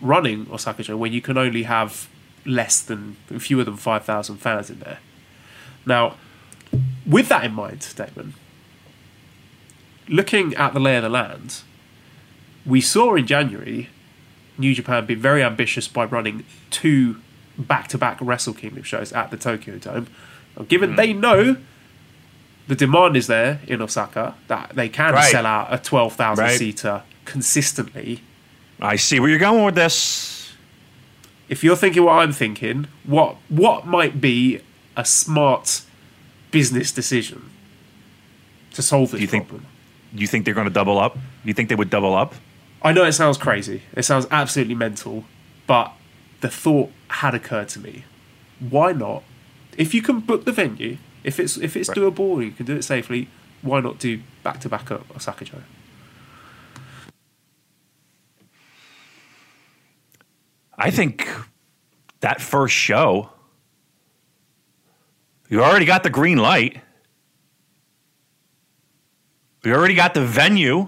running Osaka-jō when you can only have fewer than 5,000 fans in there? Now, with that in mind, Damon, looking at the lay of the land, we saw in January New Japan be very ambitious by running 2 back-to-back Wrestle Kingdom shows at the Tokyo Dome. Now, given they know the demand is there in Osaka, that they can sell out a 12,000-seater consistently. I see where you're going with this. If you're thinking what I'm thinking, what might be a smart business decision to solve this problem? You think they're going to double up? You think they would double up? I know it sounds crazy. It sounds absolutely mental, but the thought had occurred to me. Why not? If you can book the venue, if it's doable and you can do it safely, why not do back-to-back at Osaka-jō? I think that first show, you already got the green light. You already got the venue.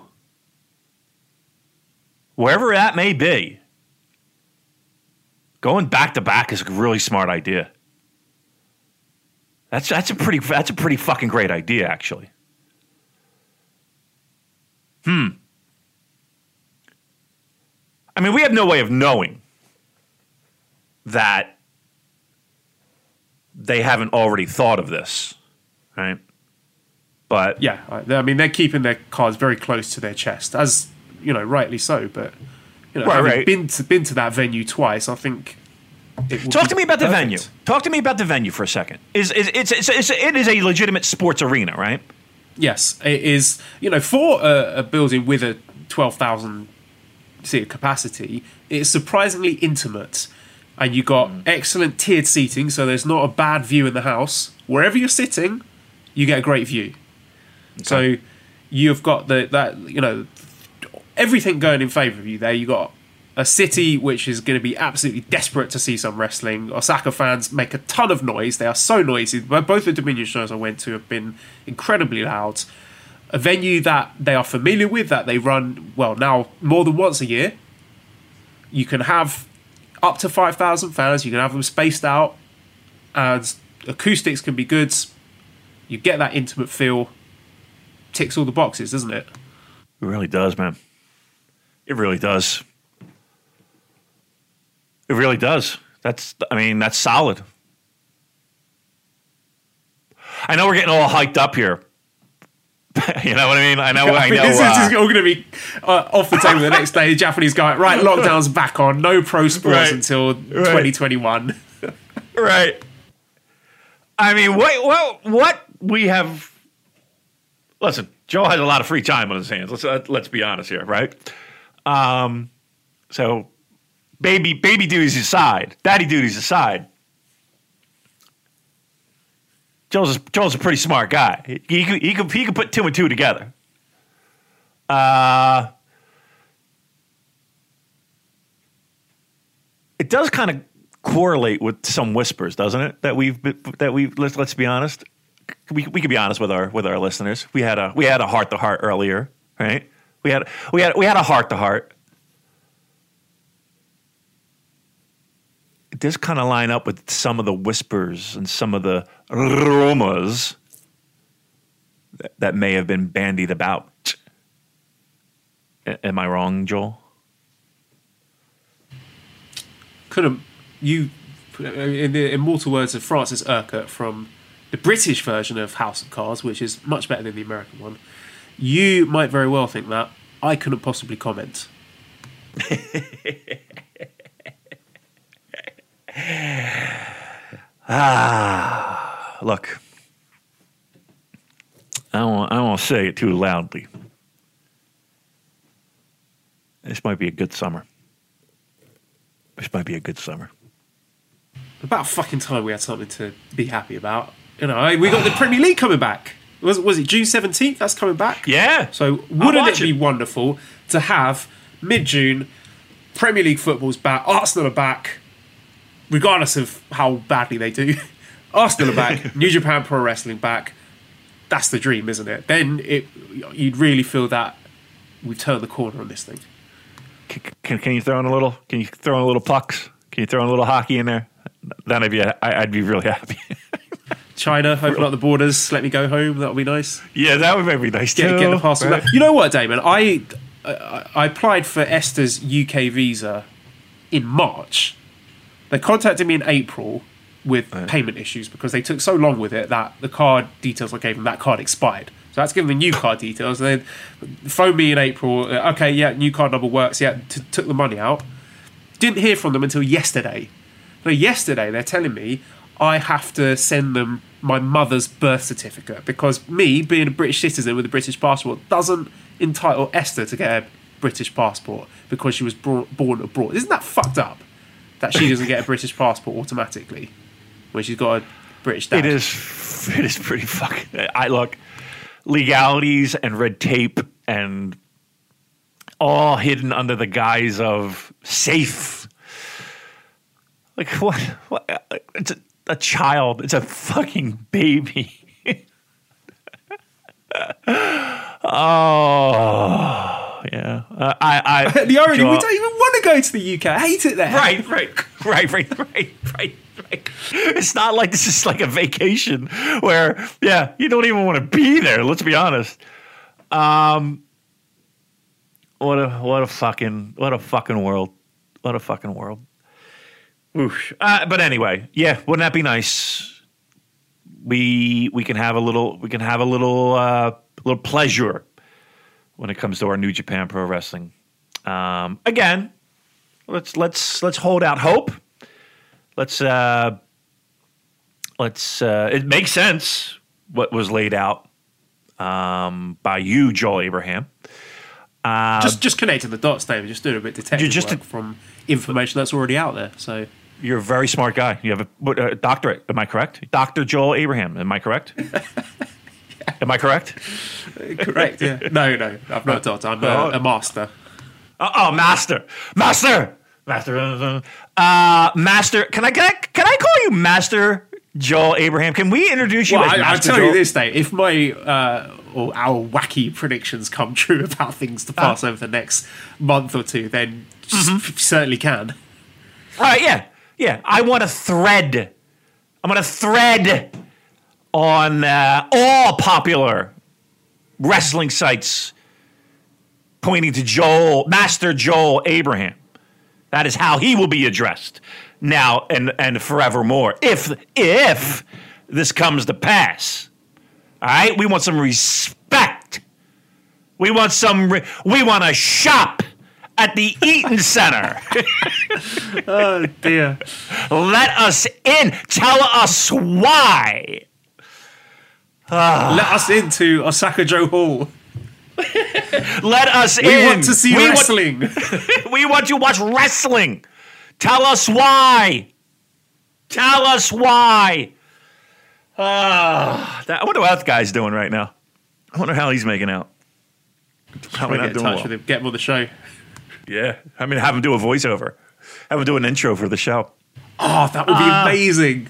Wherever that may be, going back to back is a really smart idea. That's a pretty fucking great idea, actually. I mean, we have no way of knowing that they haven't already thought of this, right? But yeah, I mean, they're keeping their cards very close to their chest, as rightly so. But been to that venue twice, I think. Talk to me about the venue. Talk to me about the venue for a second. It is a legitimate sports arena, right? Yes, it is. For a building with a 12,000 seat capacity, it's surprisingly intimate. And you got excellent tiered seating, so there's not a bad view in the house. Wherever you're sitting, you get a great view. Okay. So you've got everything going in favour of you there. You got a city which is going to be absolutely desperate to see some wrestling. Osaka fans make a ton of noise. They are so noisy. Both the Dominion shows I went to have been incredibly loud. A venue that they are familiar with, that they run, now more than once a year. You can have up to 5,000 fans, you can have them spaced out, and acoustics can be good. You get that intimate feel. Ticks all the boxes, doesn't it? It really does, man. It really does. It really does. That's solid. I know we're getting all hyped up here You know what I mean? I know. This is all going to be off the table the next day. The Japanese guy, right? Lockdown's back on. No pro sports until 2021. Right. I mean, what we have. Listen, Joel has a lot of free time on his hands. Let's be honest here, right? So, baby duties aside, daddy duties aside, Joel's a pretty smart guy. He can put 2 and 2 together. It does kind of correlate with some whispers, doesn't it? That we've let's be honest. We can be honest with our listeners. We had a heart to heart earlier, right? We had a heart to heart. It does kind of line up with some of the whispers and some of the rumors that may have been bandied about. Am I wrong, Joel? In the immortal words of Francis Urquhart from the British version of House of Cards, which is much better than the American one, you might very well think that. I couldn't possibly comment. Look, I won't say it too loudly. This might be a good summer. About fucking time we had something to be happy about. You know, we got the Premier League coming back. Was it June 17th? That's coming back. Yeah. So wouldn't it be wonderful to have mid-June Premier League football's back? Arsenal are back, regardless of how badly they do. Arsenal are back. New Japan Pro Wrestling back. That's the dream, isn't it? Then you'd really feel that we've turned the corner on this thing. Can you throw in a little? Can you throw in a little pucks? Can you throw in a little hockey in there? Then I'd be really happy. China, open up the borders, let me go home. That would be nice. Yeah, that would make me nice too. Get the parcel. Right. You know what, Damon? I applied for Esther's UK visa in March. They contacted me in April with payment issues because they took so long with it that the card details I gave them, that card expired. So that's giving them new card details. And then phoned me in April. Okay, yeah, new card number works. Yeah, took the money out. Didn't hear from them until yesterday. So yesterday they're telling me I have to send them my mother's birth certificate because me, being a British citizen with a British passport, doesn't entitle Esther to get a British passport because she was born abroad. Isn't that fucked up that she doesn't get a British passport automatically when she's got a British dad? It is pretty fucking... Look, legalities and red tape and all hidden under the guise of safe. Like, what? It's a child. It's a fucking baby. Oh, yeah. I the irony, we don't even want to go to the UK. I hate it there. Right. It's not like this is like a vacation where, yeah, you don't even want to be there. Let's be honest. What a fucking world. What a fucking world. Oof. But anyway, yeah, wouldn't that be nice? We can have a little pleasure when it comes to our New Japan Pro Wrestling. Again, let's hold out hope. Let's it makes sense what was laid out by you, Joel Abraham. Just connecting the dots, David. Just doing a bit of detective work from information that's already out there. So. You're a very smart guy. You have a doctorate. Am I correct? Dr. Joel Abraham. Am I correct? Yeah. Am I correct? Correct, yeah. No. I'm not a doctor. I'm a master. Master. Master. Can I call you Master Joel Abraham? Can we introduce you as Master Joel? I'll tell you this, Dave. If my... or our wacky predictions come true about things to pass over the next month or two, then certainly can. All right, yeah. I'm going to thread on all popular wrestling sites pointing to Joel, Master Joel Abraham. That is how he will be addressed now and forevermore, if this comes to pass. All right, we want some respect We want we want a shop at the Eaton Center. Oh, dear. Let us in. Tell us why. Let us into Osaka-jō Hall. Let us in. We want to see wrestling. We want to watch wrestling. Tell us why. Tell us why. I wonder what that guy's doing right now. I wonder how he's making out. Probably not doing well. With him. Get him on the show. Yeah. I mean, have him do a voiceover. Have him do an intro for the show. Oh, that would be amazing.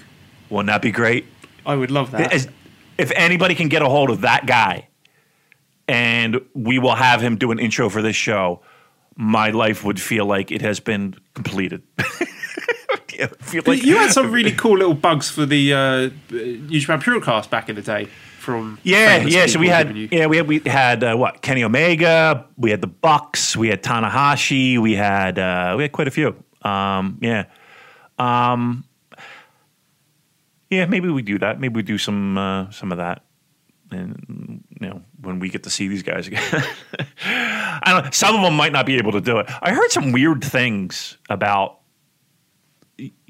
Wouldn't that be great? I would love that. If anybody can get a hold of that guy and we will have him do an intro for this show, my life would feel like it has been completed. Yeah, feel like you had some really cool little bugs for the New Japan Pro Cast back in the day. From So we had what, Kenny Omega, we had the Bucks, we had Tanahashi, we had quite a few. Maybe we do that. Maybe we do some of that, and you know, when we get to see these guys again. I don't know. Some of them might not be able to do it. I heard some weird things about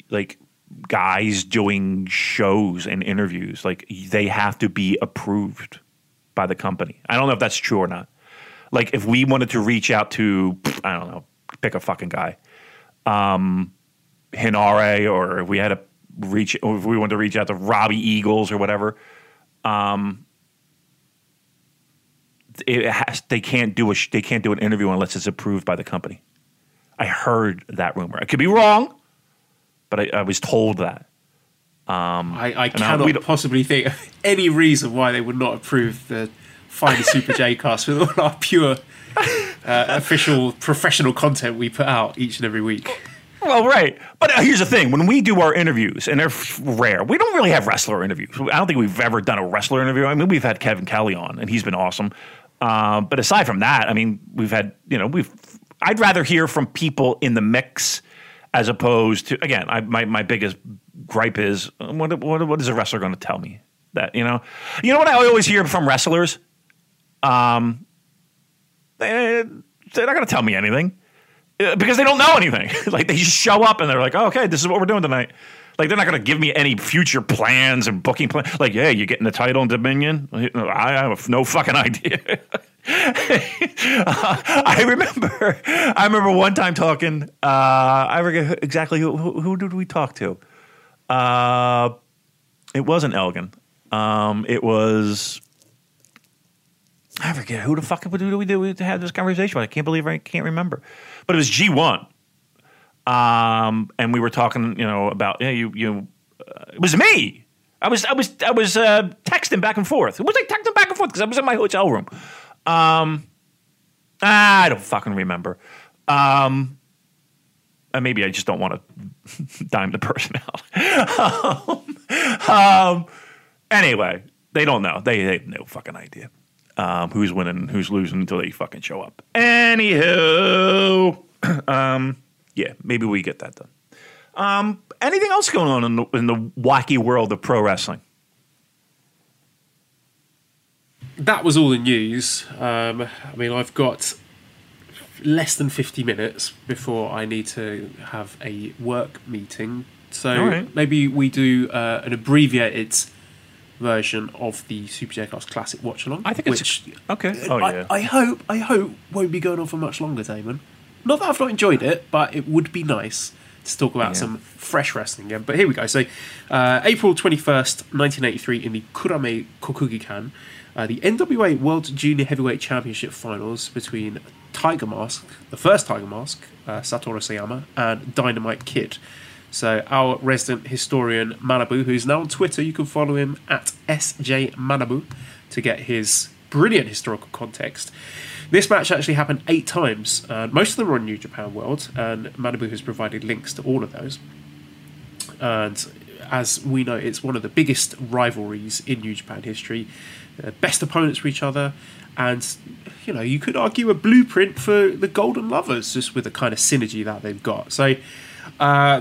like guys doing shows and interviews, like they have to be approved by the company. I don't know if that's true or not. Like if we wanted to reach out to, I don't know, pick a fucking guy, Hinare, or if we had to reach, or if we wanted to reach out to Robbie Eagles or whatever, they can't do an interview unless it's approved by the company. I heard that rumor. I could be wrong, but I was told that. I cannot possibly think of any reason why they would not approve the Find Super J cast with all our pure official professional content we put out each and every week. Well, right. But here's the thing. When we do our interviews, and they're rare, we don't really have wrestler interviews. I don't think we've ever done a wrestler interview. I mean, we've had Kevin Kelly on, and he's been awesome. But aside from that, I mean, I'd rather hear from people in the mix. As opposed to, again, my biggest gripe is, what is a wrestler going to tell me? That, you know what I always hear from wrestlers? They're not going to tell me anything because they don't know anything. Like they just show up and they're like, oh, okay, this is what we're doing tonight. Like they're not going to give me any future plans and booking plans. Like, yeah, you're getting the title in Dominion. I have no fucking idea. I remember one time talking. I forget exactly who did we talk to. It wasn't Elgin. I forget who the fuck we had this conversation with. I can't believe I can't remember. But it was G1, and we were talking, about it was me. I was texting back and forth. It was like texting back and forth because I was in my hotel room. I don't fucking remember. Maybe I just don't want to dime the person out. Anyway, they don't know. They have no fucking idea who's winning, who's losing until they fucking show up. Anywho, maybe we get that done. Anything else going on in the wacky world of pro wrestling? That was all the news. I mean, I've got less than 50 minutes before I need to have a work meeting. So Maybe we do an abbreviated version of the Super J-Class Classic Watch-Along. I think it's okay. I hope won't be going on for much longer, Damon. Not that I've not enjoyed it, but it would be nice to talk about some fresh wrestling again. But here we go. So April 21st, 1983 in the Kurame Kokugikan, the NWA World Junior Heavyweight Championship Finals between Tiger Mask, the first Tiger Mask, Satoru Sayama, and Dynamite Kid. So our resident historian Manabu, who's now on Twitter, you can follow him at SJManabu to get his brilliant historical context. This match actually happened 8 times. Most of them were on New Japan World, and Manabu has provided links to all of those. And as we know, it's one of the biggest rivalries in New Japan history. Best opponents for each other, and you could argue a blueprint for the Golden Lovers, just with the kind of synergy that they've got. So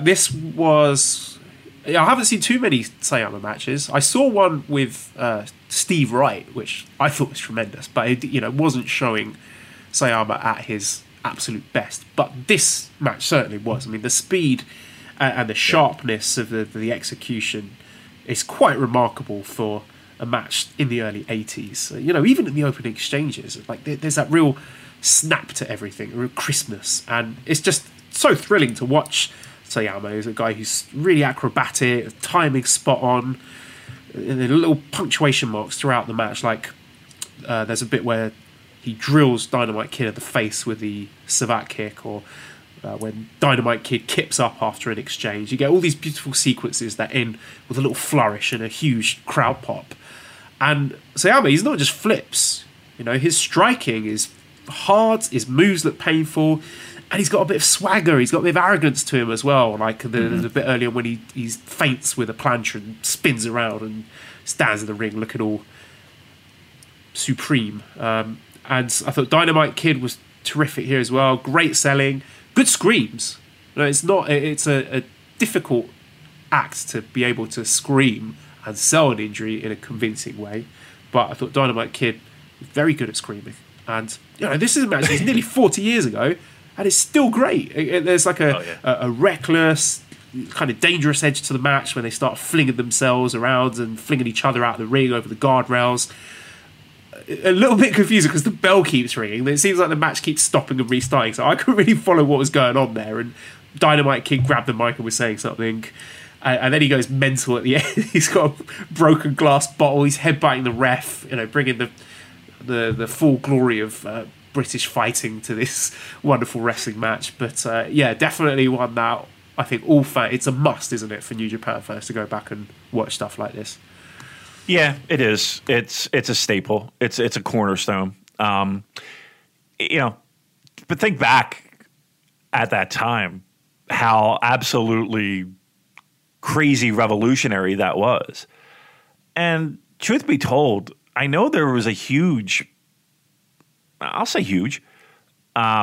this was I haven't seen too many Sayama matches. I saw one with Steve Wright, which I thought was tremendous, but it, you know, wasn't showing Sayama at his absolute best. But this match certainly was. I mean, the speed and the sharpness of the execution is quite remarkable for a match in the early 80s. You know, even in the opening exchanges, like there's that real snap to everything, a real crispness, and it's just so thrilling to watch. Sayama is a guy who's really acrobatic, timing spot on, and then little punctuation marks throughout the match. Like there's a bit where he drills Dynamite Kid in the face with the Savat kick, or when Dynamite Kid kips up after an exchange. You get all these beautiful sequences that end with a little flourish and a huge crowd pop. And Sayama, he's not just flips. You know, his striking is hard, his moves look painful, and he's got a bit of swagger, he's got a bit of arrogance to him as well, like the bit earlier when he faints with a plancha and spins around and stands in the ring looking all supreme. And I thought Dynamite Kid was terrific here as well. Great selling, good screams. You know, it's a difficult act to be able to scream and sell an injury in a convincing way, but I thought Dynamite Kid was very good at screaming. And you know, this is a match that's nearly 40 years ago, and it's still great. There's like a reckless, kind of dangerous edge to the match when they start flinging themselves around and flinging each other out of the ring over the guardrails. A little bit confusing because the bell keeps ringing. It seems like the match keeps stopping and restarting, so I couldn't really follow what was going on there. And Dynamite Kid grabbed the mic and was saying something, and then he goes mental at the end. He's got a broken glass bottle. He's headbutting the ref. You know, bringing the full glory of British fighting to this wonderful wrestling match. But yeah, definitely one that I think it's a must, isn't it, for New Japan fans to go back and watch stuff like this? Yeah, it is. It's a staple. It's a cornerstone. You know, but think back at that time, how absolutely crazy revolutionary that was. And truth be told, I know there was a huge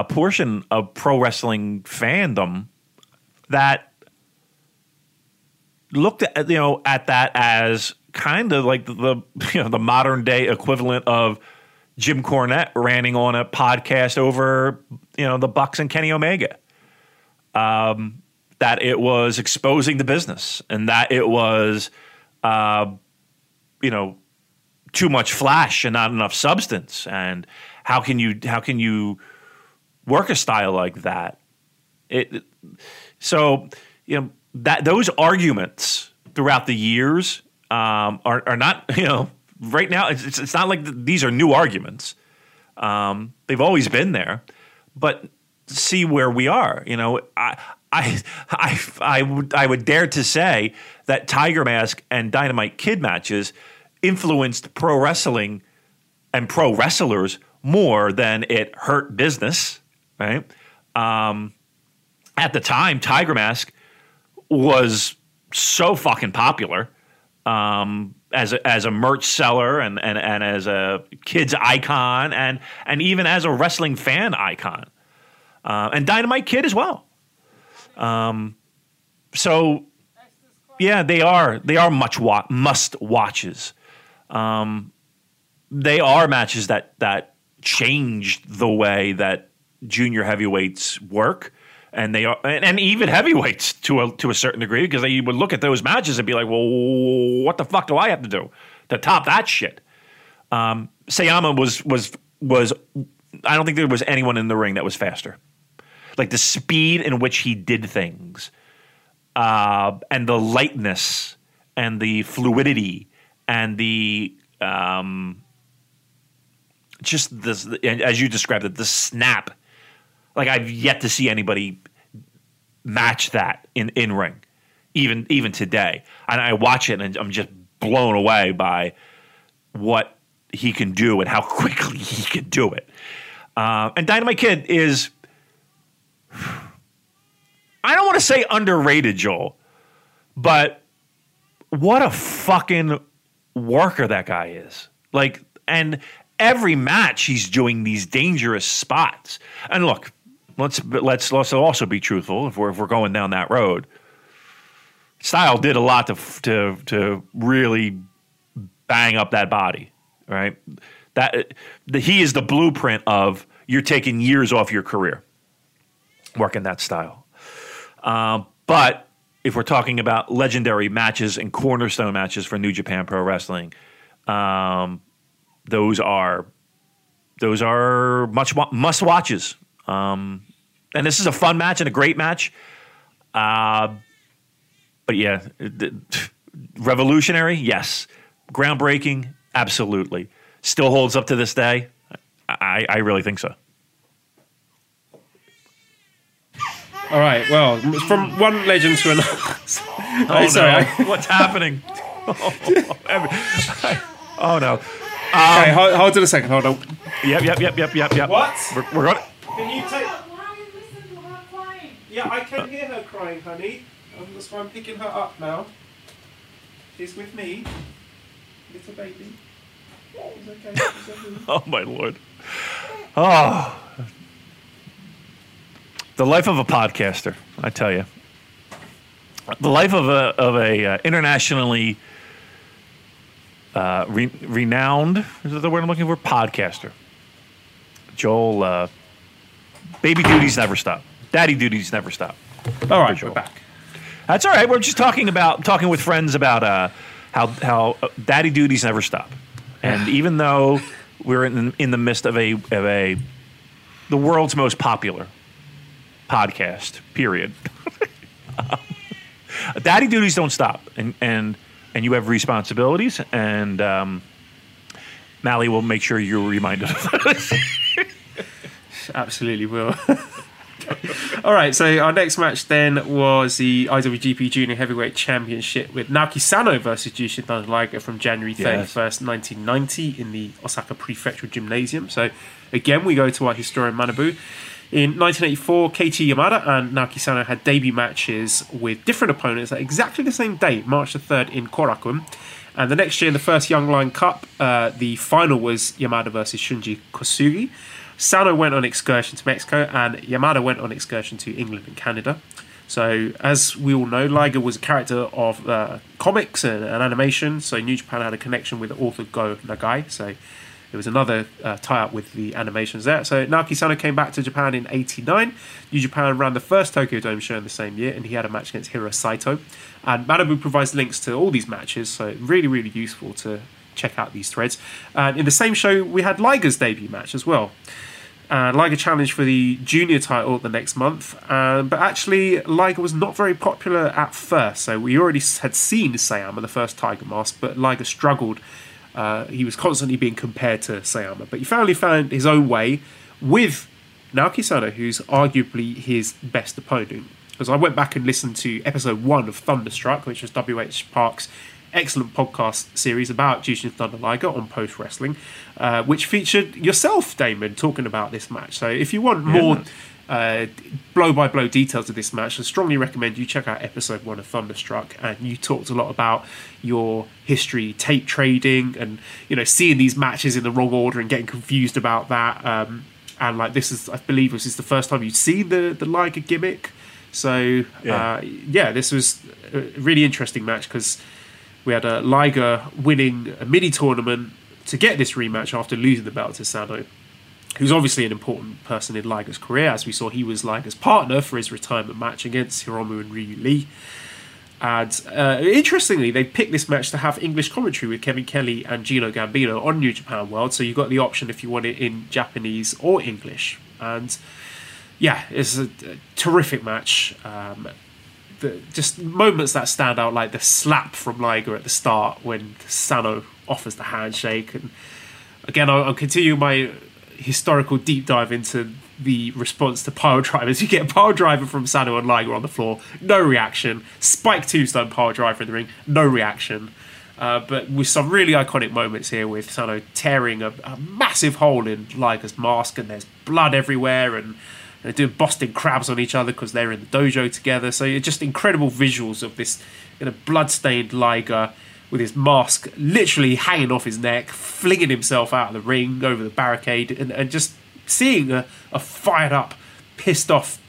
portion of pro wrestling fandom that looked at, you know, at that as kind of like the modern day equivalent of Jim Cornette ranting on a podcast over, you know, the Bucks and Kenny Omega. That it was exposing the business, and that it was, you know, too much flash and not enough substance. And how can you work a style like that? So, you know, that those arguments throughout the years are not, you know, right now it's not like these are new arguments. They've always been there, but see where we are. You know, I would dare to say that Tiger Mask and Dynamite Kid matches influenced pro wrestling and pro wrestlers more than it hurt business, right? At the time, Tiger Mask was so fucking popular as a merch seller and as a kids icon and even as a wrestling fan icon, and Dynamite Kid as well. So yeah, they are must watches. They are matches that changed the way that junior heavyweights work, and they are, and even heavyweights to a certain degree, because they would look at those matches and be like, well, what the fuck do I have to do to top that shit? Sayama was I don't think there was anyone in the ring that was faster. Like the speed in which he did things, and the lightness and the fluidity and the just this, as you described it, the snap. Like, I've yet to see anybody match that in ring, even today. And I watch it and I'm just blown away by what he can do and how quickly he can do it. And Dynamite Kid is, I don't want to say underrated, Joel, but what a fucking worker that guy is. Like, and every match he's doing these dangerous spots. And look, let's also be truthful if we're going down that road. Style did a lot to really bang up that body, right? That he is the blueprint of you're taking years off your career working that style. But if we're talking about legendary matches and cornerstone matches for New Japan Pro Wrestling, those are much must watches. And this is a fun match and a great match. But yeah, revolutionary, yes. Groundbreaking, absolutely. Still holds up to this day. I really think so. All right, well, from one legend to another. No. What's happening? Oh, no. Okay, hold it a second. Hold on. Yep. What? We're going. Can you take... Why is Lucinda not crying? Yeah, I can hear her crying, honey. That's why I'm picking her up now. She's with me. Little baby. She's okay. She's okay. Oh, my Lord. Oh. The life of a podcaster, I tell you. The life of a internationally... renowned, is that the word I'm looking for? Podcaster. Joel, baby duties never stop. Daddy duties never stop. All right, we're back. That's all right. We're just talking with friends about how daddy duties never stop. And even though we're in the midst of the world's most popular podcast, period. Daddy duties don't stop. And you have responsibilities, and Mally will make sure you're reminded of that. Absolutely will. All right, so our next match then was the IWGP Junior Heavyweight Championship with Naoki Sano versus Jushin Thunder Liger from January 31st, 1990 in the Osaka Prefectural Gymnasium. So again, we go to our historian Manabu. In 1984, Keiichi Yamada and Naoki Sano had debut matches with different opponents at exactly the same date, March the 3rd in Korakuen. And the next year in the first Young Lion Cup, the final was Yamada versus Shunji Kosugi. Sano went on excursion to Mexico and Yamada went on excursion to England and Canada. So, as we all know, Liger was a character of comics and animation, so New Japan had a connection with the author Go Nagai, so... There was another tie-up with the animations there. So Naoki Sano came back to Japan in 1989. New Japan ran the first Tokyo Dome show in the same year, and he had a match against Hiro Saito. And Manabu provides links to all these matches, so really, really useful to check out these threads. And in the same show, we had Liger's debut match as well. Liger challenged for the junior title the next month, but actually Liger was not very popular at first. So we already had seen Sayama, the first Tiger Mask, but Liger struggled. He was constantly being compared to Sayama, but he finally found his own way with Naoki Sano, who's arguably his best opponent. Because I went back and listened to episode 1 of Thunderstruck, which was WH Park's excellent podcast series about Jushin Thunder Liger on Post Wrestling, which featured yourself, Damon, talking about this match. So if you want more blow-by-blow details of this match, I strongly recommend you check out episode 1 of Thunderstruck. And you talked a lot about your history, tape trading, and seeing these matches in the wrong order and getting confused about that. And this is, I believe, this is the first time you'd seen the Liger gimmick. So this was a really interesting match because we had a Liger winning a mini tournament to get this rematch after losing the belt to Sano, who's obviously an important person in Liger's career. As we saw, he was Liger's partner for his retirement match against Hiromu and Ryu Lee. And interestingly, they picked this match to have English commentary with Kevin Kelly and Gino Gambino on New Japan World, so you got the option if you want it in Japanese or English. And yeah, it's a terrific match. Just moments that stand out, like the slap from Liger at the start when Sano offers the handshake. And again, I'll continue my historical deep dive into the response to pile drivers. You get a pile driver from Sano and Liger on the floor, no reaction. Spike tombstone pile driver in the ring, no reaction. But with some really iconic moments here with Sano tearing a massive hole in Liger's mask, and there's blood everywhere, and they're doing Boston crabs on each other because they're in the dojo together. So just incredible visuals of this blood-stained Liger with his mask literally hanging off his neck, flinging himself out of the ring over the barricade, and just seeing a fired up, pissed off,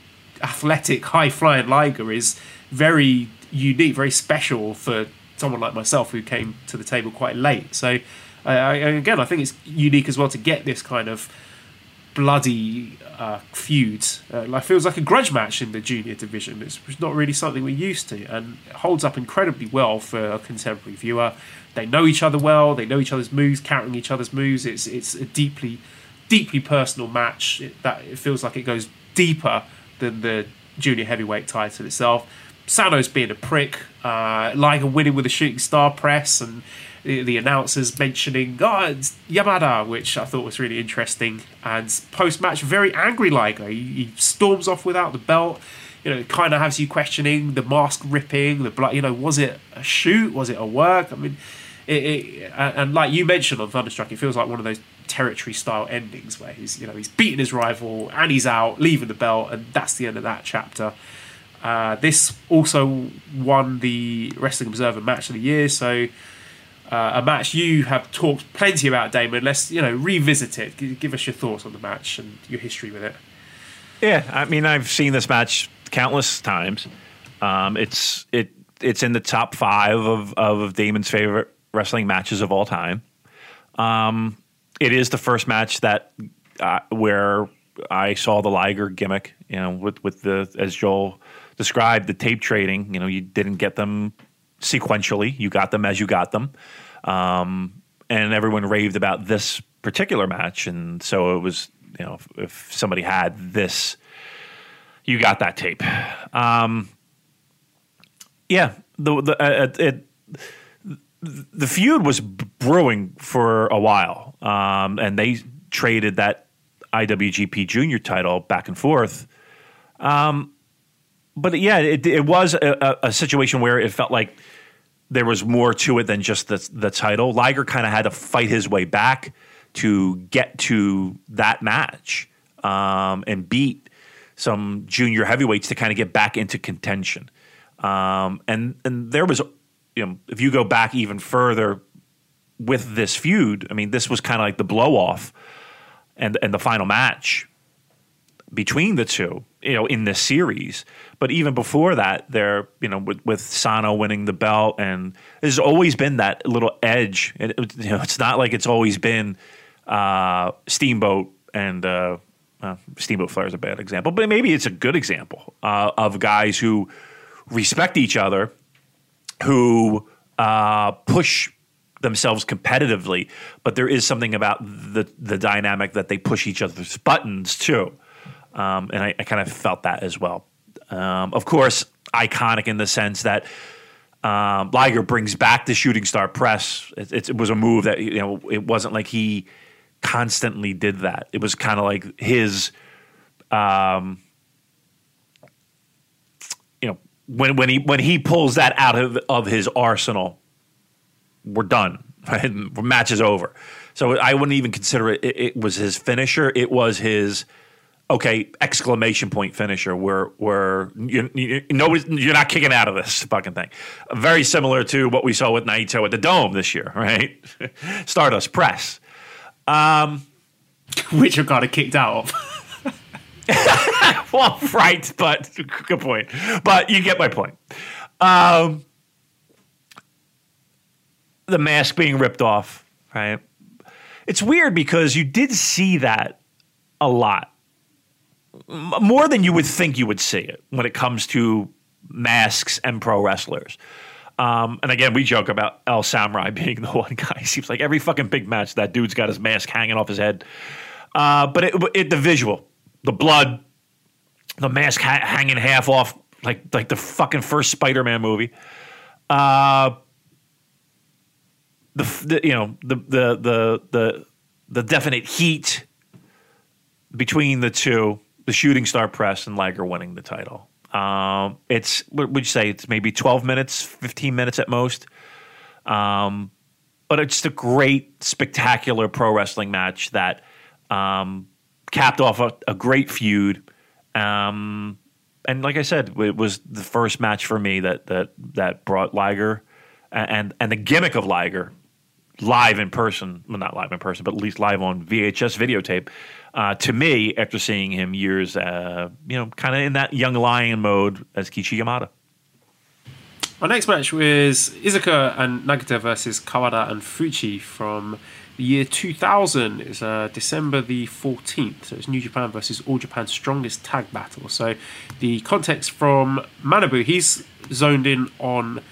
athletic, high-flying Liger is very unique, very special for someone like myself who came to the table quite late. So again, I think it's unique as well to get this kind of bloody feud. Like, feels like a grudge match in the junior division. It's not really something we're used to, and it holds up incredibly well for a contemporary viewer. They know each other well. They know each other's moves, countering each other's moves. It's a deeply personal match. It feels like it goes deeper than the junior heavyweight title itself. Sano's being a prick. Liger winning with a shooting star press, and the announcers mentioning, oh, it's Yamada, which I thought was really interesting. And post-match, very angry Liger. He storms off without the belt. You know, it kind of has you questioning the mask ripping, the blood. You know, was it a shoot? Was it a work? I mean, and like you mentioned on Thunderstruck, it feels like one of those territory-style endings where he's beating his rival and he's out, leaving the belt, and that's the end of that chapter. This also won the Wrestling Observer Match of the Year, so. A match you have talked plenty about, Damon. Let's, revisit it. Give us your thoughts on the match and your history with it. Yeah, I mean, I've seen this match countless times. It's in the top 5 of Damon's favorite wrestling matches of all time. It is the first match that where I saw the Liger gimmick. With the, as Joel described, the tape trading. You didn't get them sequentially, you got them as you got them, and everyone raved about this particular match, and so it was, if somebody had this, you got that tape. The feud was brewing for a while, and they traded that IWGP Junior title back and forth. But yeah, it was a situation where it felt like there was more to it than just the title. Liger kind of had to fight his way back to get to that match, and beat some junior heavyweights to kind of get back into contention. And there was, if you go back even further with this feud, I mean, this was kind of like the blow off and the final match between the two, in this series. But even before that, there, with Sano winning the belt, and there's always been that little edge. It's not like it's always been Steamboat and Steamboat Flair is a bad example, but maybe it's a good example of guys who respect each other, who push themselves competitively, but there is something about the dynamic that they push each other's buttons too. And I kind of felt that as well. Of course, iconic in the sense that Liger brings back the shooting star press. It was a move that, it wasn't like he constantly did that. It was kind of like his, when he pulls that out of his arsenal, we're done. Right? Match is over. So I wouldn't even consider it. It was his finisher. It was his. Okay, exclamation point finisher. You're not kicking out of this fucking thing. Very similar to what we saw with Naito at the Dome this year, right? Stardust Press, which you got kicked out of. Well, right, but good point. But you get my point. The mask being ripped off, right? It's weird because you did see that a lot. More than you would think you would see it when it comes to masks and pro wrestlers. And again, we joke about El Samurai being the one guy. It seems like every fucking big match, that dude's got his mask hanging off his head. But the visual, the blood, the mask hanging half off, like the fucking first Spider-Man movie. The definite heat between the two. The shooting star press and Liger winning the title. Would you say it's maybe 12 minutes, 15 minutes at most? But it's a great, spectacular pro wrestling match that capped off a great feud. And like I said, it was the first match for me that brought Liger and the gimmick of Liger live in person. Well, not live in person, but at least live on VHS videotape. To me, after seeing him years, kind of in that young lion mode as Keiichi Yamada. Our next match was Iizuka and Nagata versus Kawada and Fuchi from the year 2000. It's December the 14th, so it's New Japan versus All Japan's Strongest Tag Battle. So the context from Manabu, he's zoned in on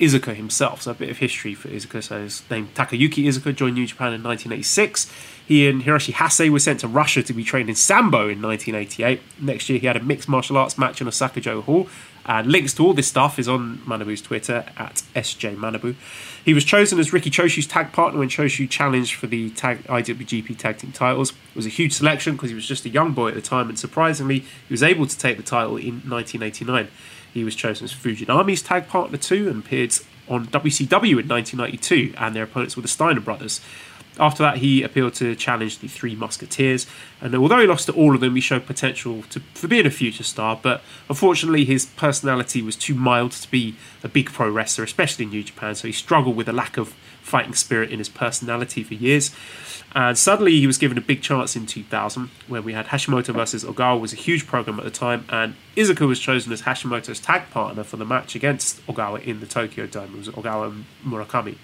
Iizuka himself, so a bit of history for Iizuka. So his name Takayuki Iizuka joined New Japan in 1986. He and Hiroshi Hase were sent to Russia to be trained in Sambo in 1988. Next year he had a mixed martial arts match in Osaka-jō Hall. And links to all this stuff is on Manabu's Twitter, at SJManabu. He was chosen as Riki Choshu's tag partner when Choshu challenged for the tag IWGP Tag Team titles. It was a huge selection because he was just a young boy at the time, and surprisingly, he was able to take the title in 1989. He was chosen as Fujinami's tag partner too, and appeared on WCW in 1992, and their opponents were the Steiner brothers. After that, he appealed to challenge the Three Musketeers, and although he lost to all of them, he showed potential for being a future star, but unfortunately his personality was too mild to be a big pro wrestler, especially in New Japan, so he struggled with a lack of fighting spirit in his personality for years. And suddenly he was given a big chance in 2000, where we had Hashimoto versus Ogawa, was a huge program at the time, and Iizuka was chosen as Hashimoto's tag partner for the match against Ogawa in the Tokyo Dome. It was Ogawa and Murakami.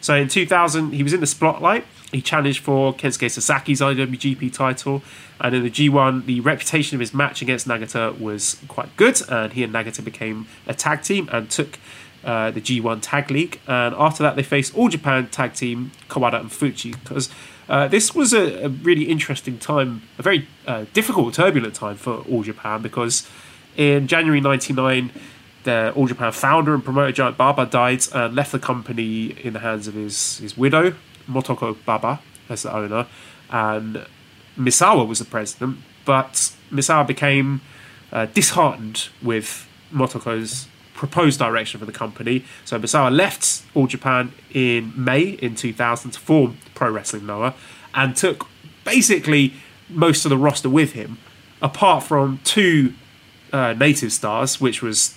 So in 2000, he was in the spotlight. He challenged for Kensuke Sasaki's IWGP title. And in the G1, the reputation of his match against Nagata was quite good. And he and Nagata became a tag team and took the G1 Tag League. And after that, they faced All Japan Tag Team Kawada and Fuchi. Because this was a really interesting time, a very difficult, turbulent time for All Japan. Because in January 1999... the All Japan founder and promoter Giant Baba died and left the company in the hands of his widow, Motoko Baba, as the owner, and Misawa was the president, but Misawa became disheartened with Motoko's proposed direction for the company, so Misawa left All Japan in May in 2000 to form Pro Wrestling Noah, and took basically most of the roster with him, apart from two native stars, which was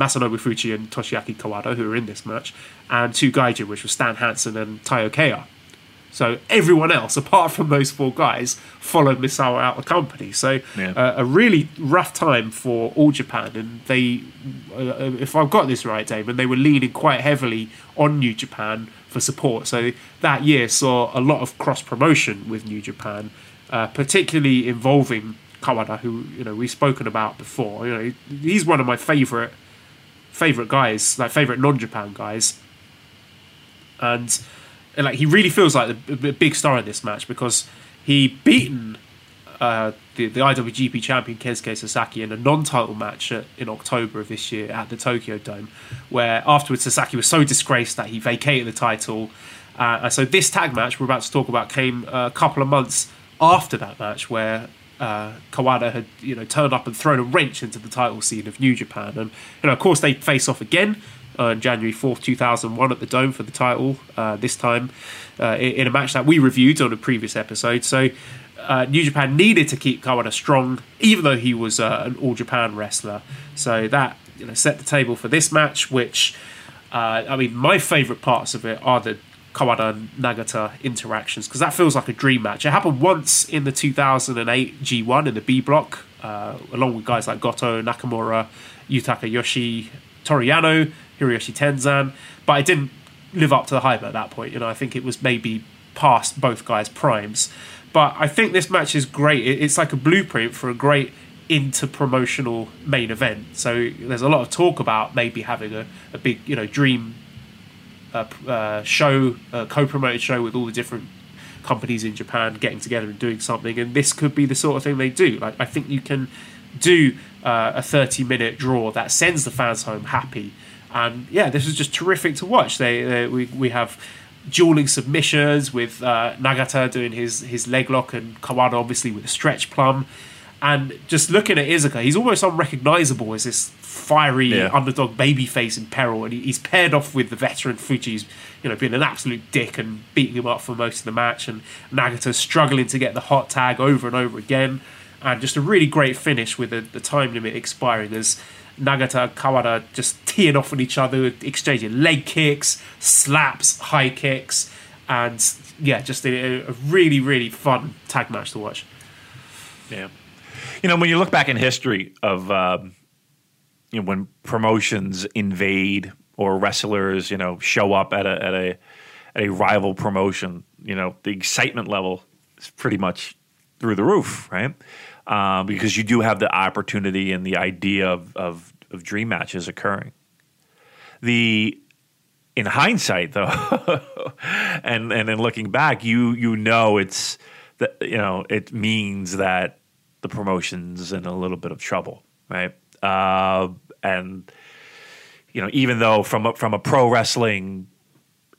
Masanobu Fuchi and Toshiaki Kawada, who were in this match, and two Gaijin, which were Stan Hansen and Taiyo Keiya. So everyone else, apart from those four guys, followed Misawa out of the company. So a really rough time for All Japan, and they, if I've got this right, Damon, they were leaning quite heavily on New Japan for support. So that year saw a lot of cross-promotion with New Japan, particularly involving Kawada, who we've spoken about before. He's one of my favourite guys, like favourite non-Japan guys, and like he really feels like a big star in this match because he beaten the IWGP champion Kensuke Sasaki in a non-title match in October of this year at the Tokyo Dome, where afterwards Sasaki was so disgraced that he vacated the title. And so this tag match we're about to talk about came a couple of months after that match, where Kawada had turned up and thrown a wrench into the title scene of New Japan, and of course they face off again on January 4th 2001 at the Dome for the title, this time in a match that we reviewed on a previous episode. So New Japan needed to keep Kawada strong, even though he was an All Japan wrestler, so that set the table for this match, which I mean, my favourite parts of it are the Kawada and Nagata interactions, because that feels like a dream match. It happened once in the 2008 G1 in the B block, along with guys like Goto, Nakamura, Yutaka Yoshi, Toriyano, Hiroyoshi Tenzan, but it didn't live up to the hype at that point. I think it was maybe past both guys' primes, but I think this match is great. It's like a blueprint for a great inter-promotional main event. So there's a lot of talk about maybe having a big dream show, co-promoted show with all the different companies in Japan getting together and doing something, and this could be the sort of thing they do. I think you can do a 30-minute draw that sends the fans home happy, and this is just terrific to watch. We have dueling submissions with Nagata doing his leg lock and Kawada obviously with a stretch plum, and just looking at Iizuka, he's almost unrecognisable as this fiery underdog babyface in peril, and he's paired off with the veteran Fuchi's, being an absolute dick and beating him up for most of the match, and Nagata struggling to get the hot tag over and over again, and just a really great finish with the time limit expiring as Nagata and Kawada just teeing off on each other, exchanging leg kicks, slaps, high kicks, and just a really, really fun tag match to watch. When you look back in history of you know, when promotions invade or wrestlers, you know, show up at a rival promotion, you know, the excitement level is pretty much through the roof, right? Because you do have the opportunity and the idea of dream matches occurring. In hindsight, though, and then looking back, you know it's that, you know, it means that the promotion's in a little bit of trouble, right? And you know, even though from a pro wrestling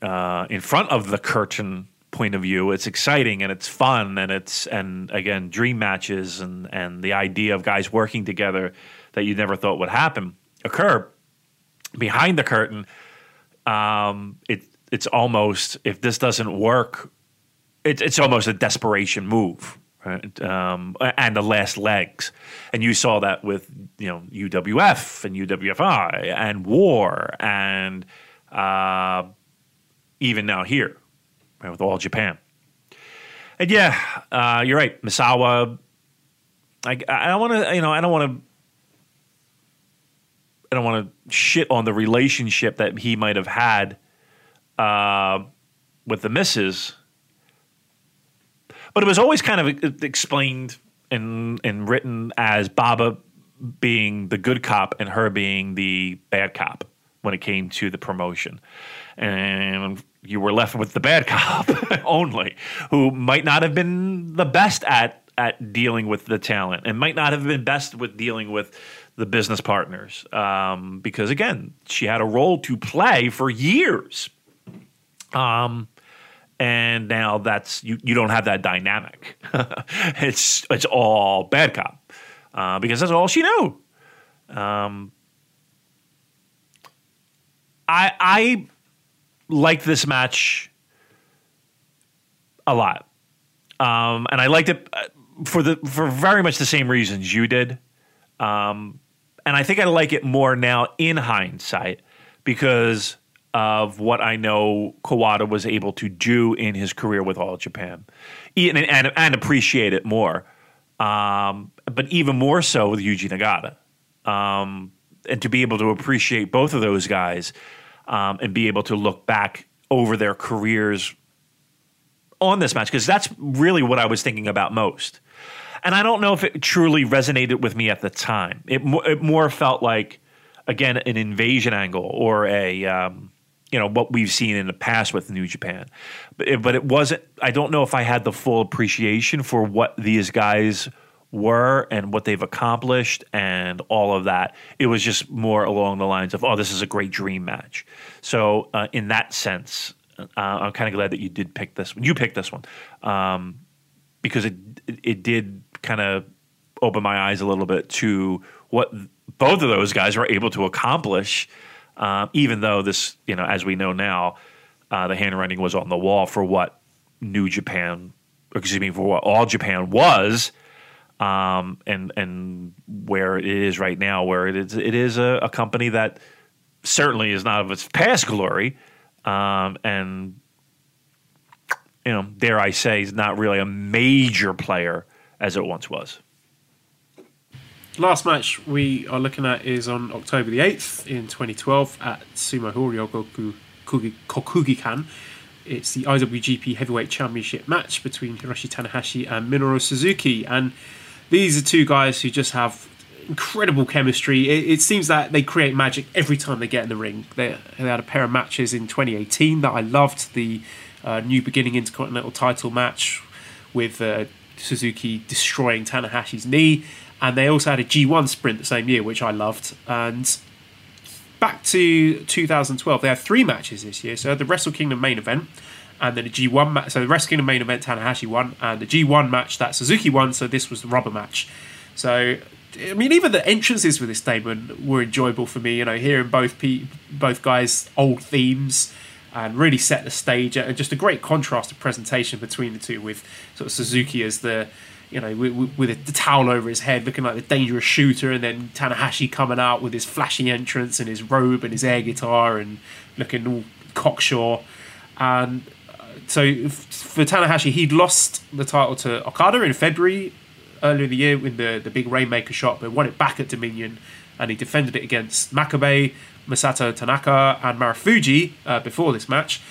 in front of the curtain point of view, it's exciting and it's fun and again dream matches and the idea of guys working together that you never thought would happen occur behind the curtain. It's almost, if this doesn't work, it's almost a desperation move, right? And the last legs, and you saw that with, you know, UWF and UWFI and War and even now here, right, with All Japan. And yeah, you're right, Misawa. I don't want to shit on the relationship that he might have had with the missus, but it was always kind of explained and written as Baba being the good cop and her being the bad cop when it came to the promotion, and you were left with the bad cop only, who might not have been the best at dealing with the talent and might not have been best with dealing with the business partners, because again, she had a role to play for years, and now that's you don't have that dynamic. It's all bad cop, because that's all she knew. I liked this match a lot, and I liked it for very much the same reasons you did. And I think I like it more now in hindsight because of what I know Kawada was able to do in his career with All Japan, and appreciate it more. But even more so with Yuji Nagata, and to be able to appreciate both of those guys, and be able to look back over their careers on this match, because that's really what I was thinking about most. And I don't know if it truly resonated with me at the time. It more felt like, again, an invasion angle or a, you know, what we've seen in the past with New Japan. But it wasn't, I don't know if I had the full appreciation for what these guys were and what they've accomplished and all of that. It was just more along the lines of, oh, this is a great dream match. So in that sense, I'm kind of glad that you did pick this one. You picked this one. Because it did kind of open my eyes a little bit to what both of those guys were able to accomplish, even though this, you know, as we know now, the handwriting was on the wall for what All Japan was, and where it is right now, where it is a company that certainly is not of its past glory, and, you know, dare I say, is not really a major player as it once was. Last match we are looking at is on October the 8th in 2012 at Sumo Horyo Kokugikan. It's the IWGP Heavyweight Championship match between Hiroshi Tanahashi and Minoru Suzuki. And these are two guys who just have incredible chemistry. It seems that they create magic every time they get in the ring. They had a pair of matches in 2018 that I loved. The New Beginning Intercontinental title match with Suzuki destroying Tanahashi's knee, and they also had a G1 sprint the same year, which I loved. And back to 2012, they had three matches this year. So the Wrestle Kingdom main event, and then a G1 match. So the Wrestle Kingdom main event Tanahashi won, and the G1 match that Suzuki won. So this was the rubber match. So I mean, even the entrances with this Damon were enjoyable for me. You know, hearing both guys' old themes, and really set the stage, and just a great contrast of presentation between the two, with sort of Suzuki as the, you know, with the towel over his head, looking like the dangerous shooter, and then Tanahashi coming out with his flashy entrance and his robe and his air guitar and looking all cocksure. And so for Tanahashi, he'd lost the title to Okada in February earlier in the year in the big Rainmaker shot, but won it back at Dominion and he defended it against Makabe, Masato Tanaka, and Marufuji before this match,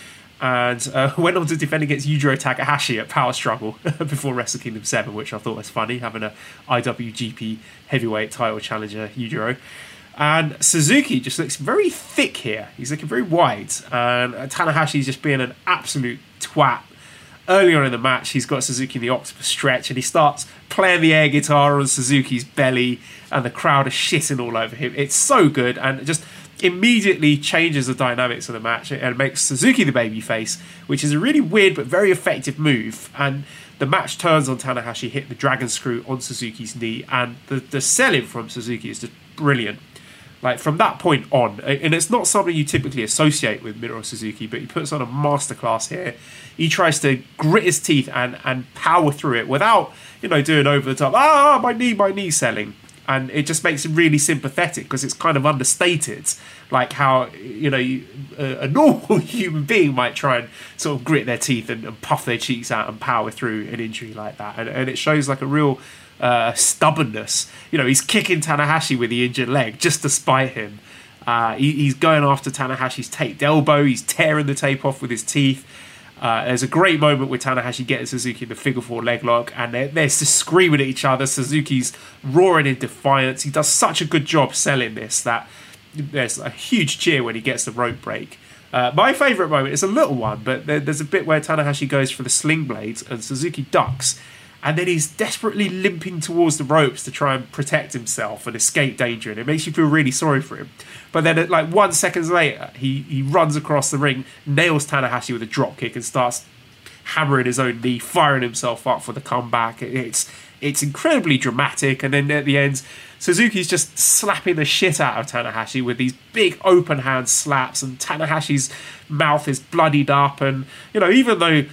and went on to defend against Yujiro Takahashi at Power Struggle before Wrestle Kingdom 7, which I thought was funny, having an IWGP heavyweight title challenger, Yujiro. And Suzuki just looks very thick here. He's looking very wide. And Tanahashi's just being an absolute twat. Early on in the match, he's got Suzuki in the octopus stretch, and he starts playing the air guitar on Suzuki's belly, and the crowd are shitting all over him. It's so good, and it just immediately changes the dynamics of the match and makes Suzuki the babyface, which is a really weird but very effective move. And the match turns on Tanahashi hitting the dragon screw on Suzuki's knee, and the selling from Suzuki is just brilliant. Like, from that point on, and it's not something you typically associate with Minoru Suzuki, but he puts on a masterclass here. He tries to grit his teeth and power through it without, you know, doing over the top, my knee selling. And it just makes him really sympathetic because it's kind of understated, like how, you know, a normal human being might try and sort of grit their teeth and puff their cheeks out and power through an injury like that. And it shows like a real stubbornness. You know, he's kicking Tanahashi with the injured leg just to spite him. He's going after Tanahashi's taped elbow. He's tearing the tape off with his teeth. There's a great moment where Tanahashi gets Suzuki in the figure four leg lock, and they're just screaming at each other. Suzuki's roaring in defiance. He does such a good job selling this that there's a huge cheer when he gets the rope break. My favourite moment is a little one, but there's a bit where Tanahashi goes for the sling blades and Suzuki ducks, and then he's desperately limping towards the ropes to try and protect himself and escape danger, and it makes you feel really sorry for him. But then, at like 1 second later, he runs across the ring, nails Tanahashi with a dropkick, and starts hammering his own knee, firing himself up for the comeback. It's incredibly dramatic, and then at the end, Suzuki's just slapping the shit out of Tanahashi with these big open hand slaps, and Tanahashi's mouth is bloodied up, and, you know, even though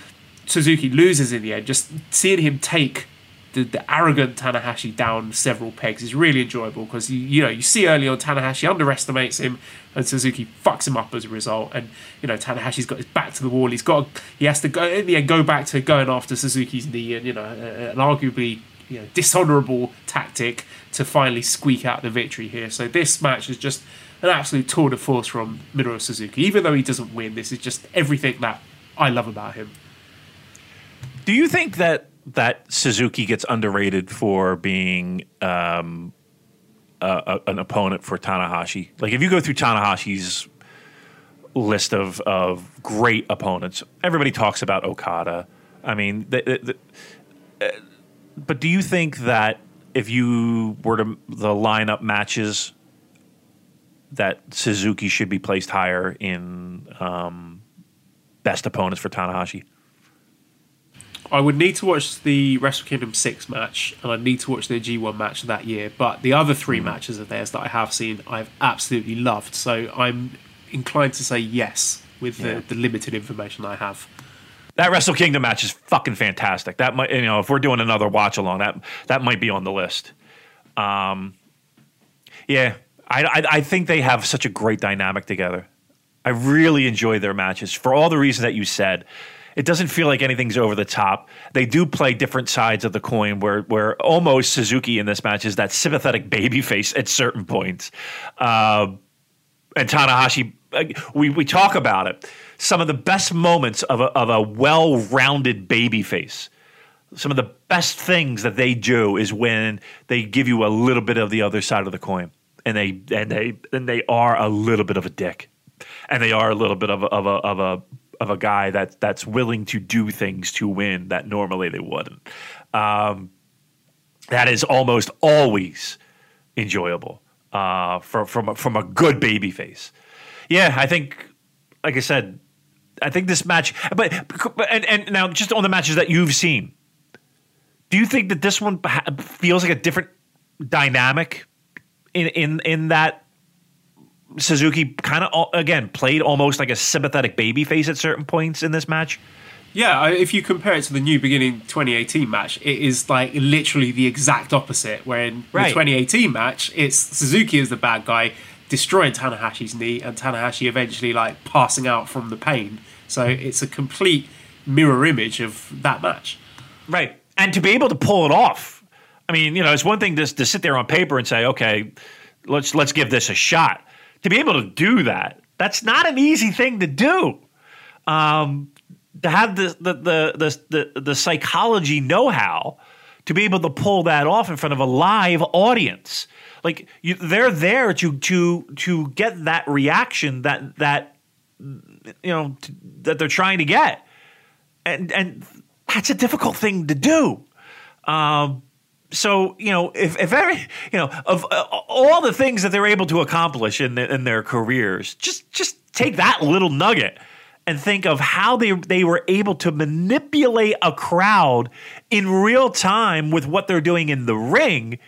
Suzuki loses in the end, just seeing him take the arrogant Tanahashi down several pegs is really enjoyable, because you see early on Tanahashi underestimates him and Suzuki fucks him up as a result, and, you know, Tanahashi's got his back to the wall. He has to go back to going after Suzuki's knee, and, you know, an arguably, you know, dishonourable tactic to finally squeak out the victory here. So this match is just an absolute tour de force from Minoru Suzuki. Even though he doesn't win, this is just everything that I love about him. Do you think that Suzuki gets underrated for being an opponent for Tanahashi? Like, if you go through Tanahashi's list of great opponents, everybody talks about Okada. I mean, but do you think that if you were to line up matches, that Suzuki should be placed higher in best opponents for Tanahashi? I would need to watch the Wrestle Kingdom 6 match, and I'd need to watch their G1 match that year, but the other three matches of theirs that I have seen, I've absolutely loved, so I'm inclined to say yes with the limited information I have. That Wrestle Kingdom match is fucking fantastic. That might, you know, if we're doing another watch along, that might be on the list. I think they have such a great dynamic together. I really enjoy their matches for all the reasons that you said. It doesn't feel like anything's over the top. They do play different sides of the coin, where almost Suzuki in this match is that sympathetic babyface at certain points. And Tanahashi, we talk about it. Some of the best moments of a well-rounded babyface. Some of the best things that they do is when they give you a little bit of the other side of the coin, and they are a little bit of a dick, and they are a little bit of a guy that's willing to do things to win that normally they wouldn't. That is almost always enjoyable from a good baby face. Yeah, I think, like I said, I think this match, but now just on the matches that you've seen, do you think that this one feels like a different dynamic in that Suzuki kind of, again, played almost like a sympathetic babyface at certain points in this match? Yeah, if you compare it to the New Beginning 2018 match, it is like literally the exact opposite, where in the 2018 match, it's Suzuki is the bad guy, destroying Tanahashi's knee, and Tanahashi eventually like passing out from the pain. So it's a complete mirror image of that match. Right, and to be able to pull it off. I mean, you know, it's one thing to sit there on paper and say, okay, let's give this a shot. To be able to do that, that's not an easy thing to do. To have the psychology know-how to be able to pull that off in front of a live audience. Like they're there to get that reaction that you know that they're trying to get, and that's a difficult thing to do. So you know, if every you know of all the things that they're able to accomplish in their careers, just take that little nugget and think of how they were able to manipulate a crowd in real time with what they're doing in the ring,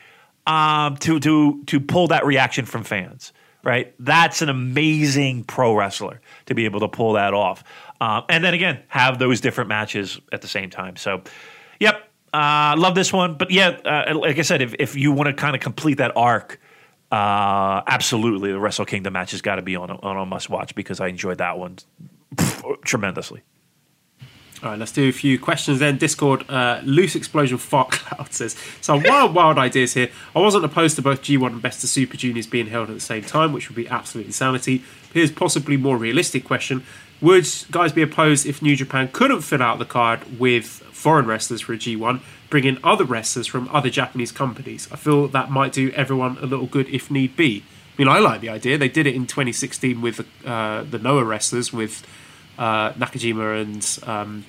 to pull that reaction from fans. Right, that's an amazing pro wrestler to be able to pull that off, and then again have those different matches at the same time. So, yep. Love this one, but yeah, like I said, if you want to kind of complete that arc, absolutely, the Wrestle Kingdom match has got to be on a must watch because I enjoyed that one tremendously. All right, let's do a few questions then. Discord, Loose Explosion Fart Cloud says, some wild ideas here. I wasn't opposed to both G1 and Best of Super Juniors being held at the same time, which would be absolute insanity. Here's possibly more realistic question. Would guys be opposed if New Japan couldn't fill out the card with foreign wrestlers for a G1, bring in other wrestlers from other Japanese companies? I feel that might do everyone a little good if need be. I mean, I like the idea. They did it in 2016 with the Noah wrestlers, with Nakajima and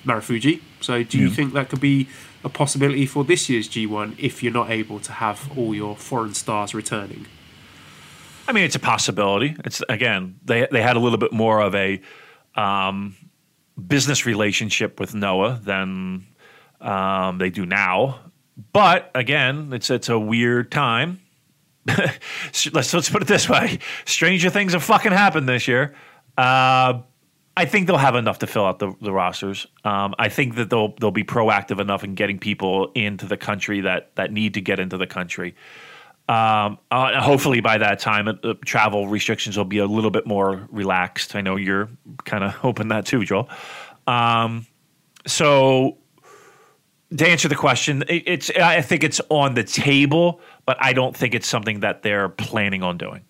Marufuji. So do you think that could be a possibility for this year's G1 if you're not able to have all your foreign stars returning? I mean, it's a possibility. It's, again, they had a little bit more of a business relationship with Noah than they do now. But again, it's a weird time. let's put it this way. Stranger things have fucking happened this year. I think they'll have enough to fill out the rosters. I think that they'll be proactive enough in getting people into the country that need to get into the country. Hopefully by that time, travel restrictions will be a little bit more relaxed. I know you're kind of hoping that too, Joel. So to answer the question, I think it's on the table, but I don't think it's something that they're planning on doing.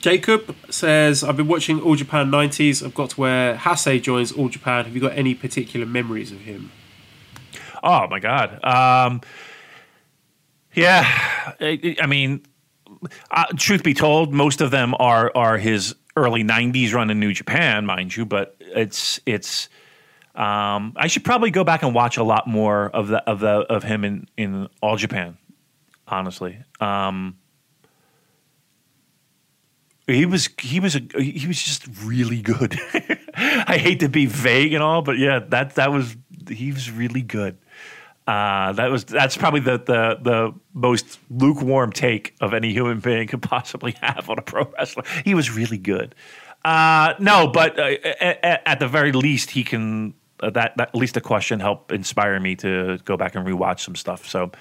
Jacob says, I've been watching All Japan 90s. I've got to where Hase joins All Japan. Have you got any particular memories of him? Oh, my God. Yeah. I mean, truth be told, most of them are his early 90s run in New Japan, mind you. But it's I should probably go back and watch a lot more of him in All Japan, honestly. He was just really good. I hate to be vague and all, but yeah, he was really good. That's probably the most lukewarm take of any human being could possibly have on a pro wrestler. He was really good. At the very least, he can that at least the question helped inspire me to go back and rewatch some stuff. So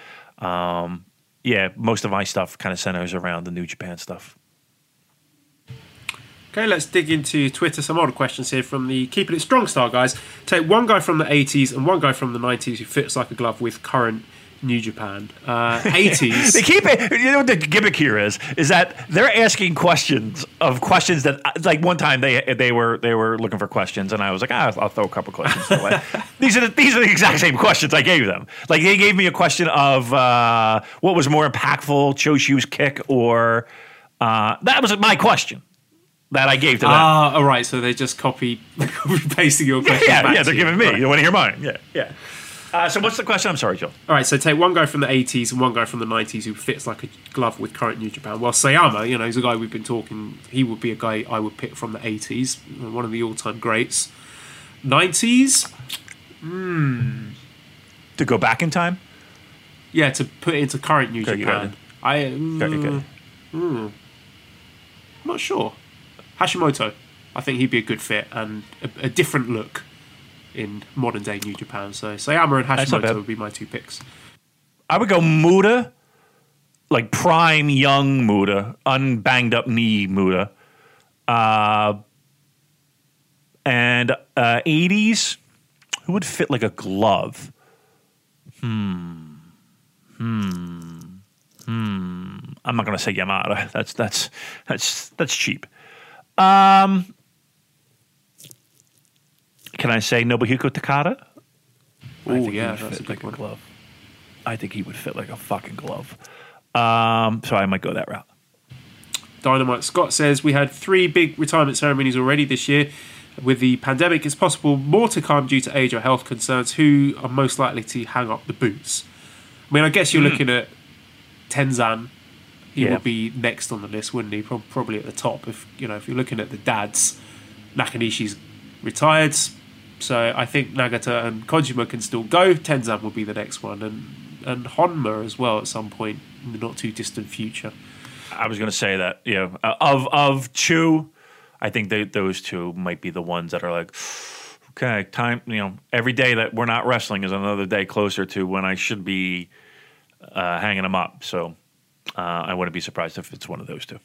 yeah, most of my stuff kind of centers around the New Japan stuff. Okay, let's dig into Twitter. Some older questions here from the Keeping It Strong Style guys. Take one guy from the 80s and one guy from the 90s who fits like a glove with current New Japan. 80s. They keep it. You know what the gimmick here is that they're asking questions that, like, one time they were looking for questions and I was like, I'll throw a couple questions away. These are the exact same questions I gave them. Like, they gave me a question of what was more impactful, Choshu's kick or that was my question that I gave to them. All right. So they just copy pasting your question. Yeah, back to you. Giving me. Right. You want to hear mine? Yeah. So what's the question? I'm sorry, Joel. All right. So take one guy from the 80s and one guy from the 90s who fits like a glove with current New Japan. Well, Sayama, you know, he's a guy we've been talking. He would be a guy I would pick from the 80s, one of the all-time greats. 90s? To go back in time? Yeah, to put it into current New Japan. I'm not sure. Hashimoto, I think he'd be a good fit and a different look in modern day New Japan. So Sayama and Hashimoto would be my two picks. I would go Muda, like prime young Muda, unbanged up knee Muda. And 80s, who would fit like a glove? I'm not going to say Yamada. That's cheap. Can I say Nobuhiko Takada? Oh yeah, that's a good one. Glove. I think he would fit like a fucking glove. So I might go that route. Dynamite Scott says, we had 3 big retirement ceremonies already this year. With the pandemic, it's possible more to come due to age or health concerns. Who are most likely to hang up the boots? I mean, I guess you're looking at Tenzan. He would be next on the list, wouldn't he? Probably at the top. If you're looking at the dads, Nakanishi's retired, so I think Nagata and Kojima can still go. Tenzan will be the next one, and Honma as well at some point in the not too distant future. I was going to say that, of Chu, I think those two might be the ones that are like, okay, time, every day that we're not wrestling is another day closer to when I should be hanging them up. So I wouldn't be surprised if it's one of those two.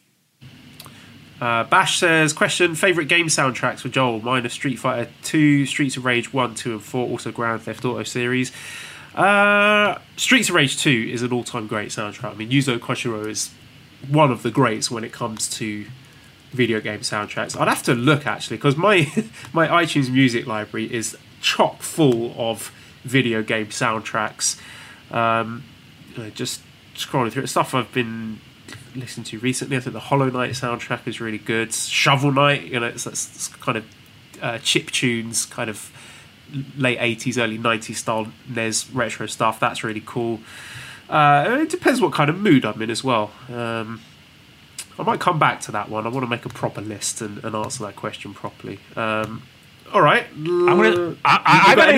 Bash says, question, favourite game soundtracks for Joel? Mine are Street Fighter 2, Streets of Rage 1, 2 and 4, also Grand Theft Auto series. Streets of Rage 2 is an all-time great soundtrack. I mean, Yuzo Koshiro is one of the greats when it comes to video game soundtracks. I'd have to look, actually, because my iTunes music library is chock full of video game soundtracks. Just scrolling through it. Stuff I've been listening to recently. I think the Hollow Knight soundtrack is really good. Shovel Knight, it's kind of chiptunes, kind of late 80s, early 90s style NES retro stuff. That's really cool. It depends what kind of mood I'm in as well. I might come back to that one. I want to make a proper list and answer that question properly. All right. I got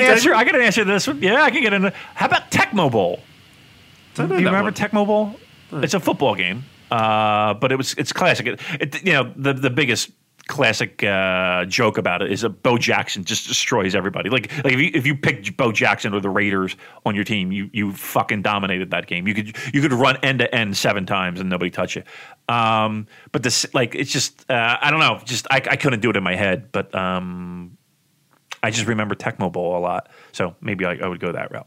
an answer to this one. Yeah, I can get in. How about Tecmo Bowl? Do you remember Tecmo Bowl? It's a football game, but it's classic. The biggest classic joke about it is that Bo Jackson just destroys everybody. Like if you picked Bo Jackson or the Raiders on your team, you fucking dominated that game. You could run end to end 7 times and nobody touch you. But this, it's just I don't know. Just I couldn't do it in my head, but I just remember Tecmo Bowl a lot. So maybe I would go that route.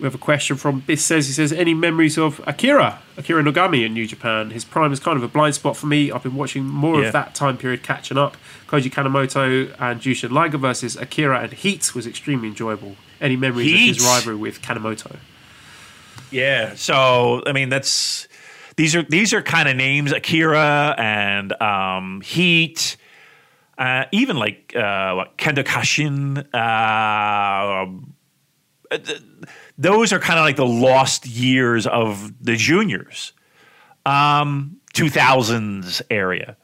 We have a question from Biss. He says, any memories of Akira Nogami in New Japan? His prime is kind of a blind spot for me. I've been watching more of that time period catching up. Koji Kanemoto and Jushin Liger versus Akira and Heat was extremely enjoyable. Any memories of his rivalry with Kanemoto? Yeah, so, I mean, these are kind of names, Akira and Heat, even like Kendo Kashin, those are kind of like the lost years of the juniors, 2000s area.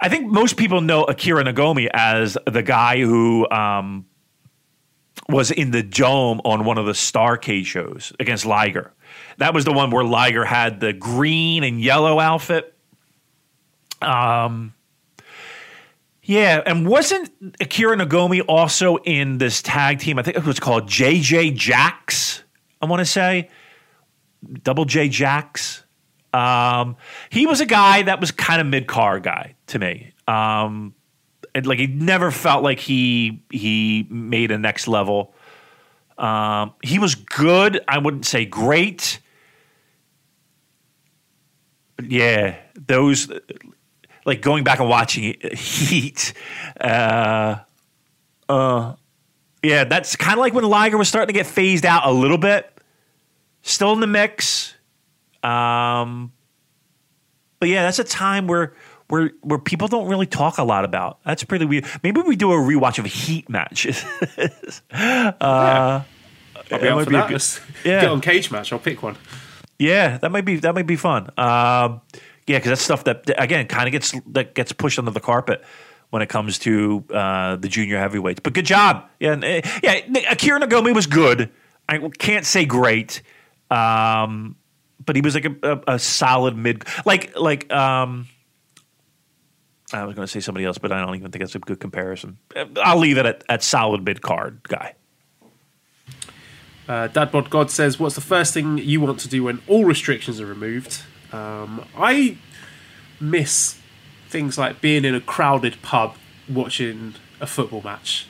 I think most people know Akira Nogami as the guy who was in the dome on one of the Starrcade shows against Liger. That was the one where Liger had the green and yellow outfit. Yeah, and wasn't Akira Nogami also in this tag team? I think it was called JJ Jax, I want to say. Double J Jax. He was a guy that was kind of mid-car guy to me. And like he never felt like he made a next level. He was good. I wouldn't say great. But yeah, those... Like going back and watching Heat, yeah, that's kind of like when Liger was starting to get phased out a little bit. Still in the mix, but yeah, that's a time where people don't really talk a lot about. That's pretty weird. Maybe we do a rewatch of Heat matches. I'll be up for that. Get on Cage Match. I'll pick one. Yeah, that might be fun. Yeah, because that's stuff that again kind of gets pushed under the carpet when it comes to the junior heavyweights. But good job, Akira Nogami was good. I can't say great, but he was like a solid mid. I was going to say somebody else, but I don't even think that's a good comparison. I'll leave it at solid mid card guy. Dadbot God says, "What's the first thing you want to do when all restrictions are removed?" I miss things like being in a crowded pub watching a football match.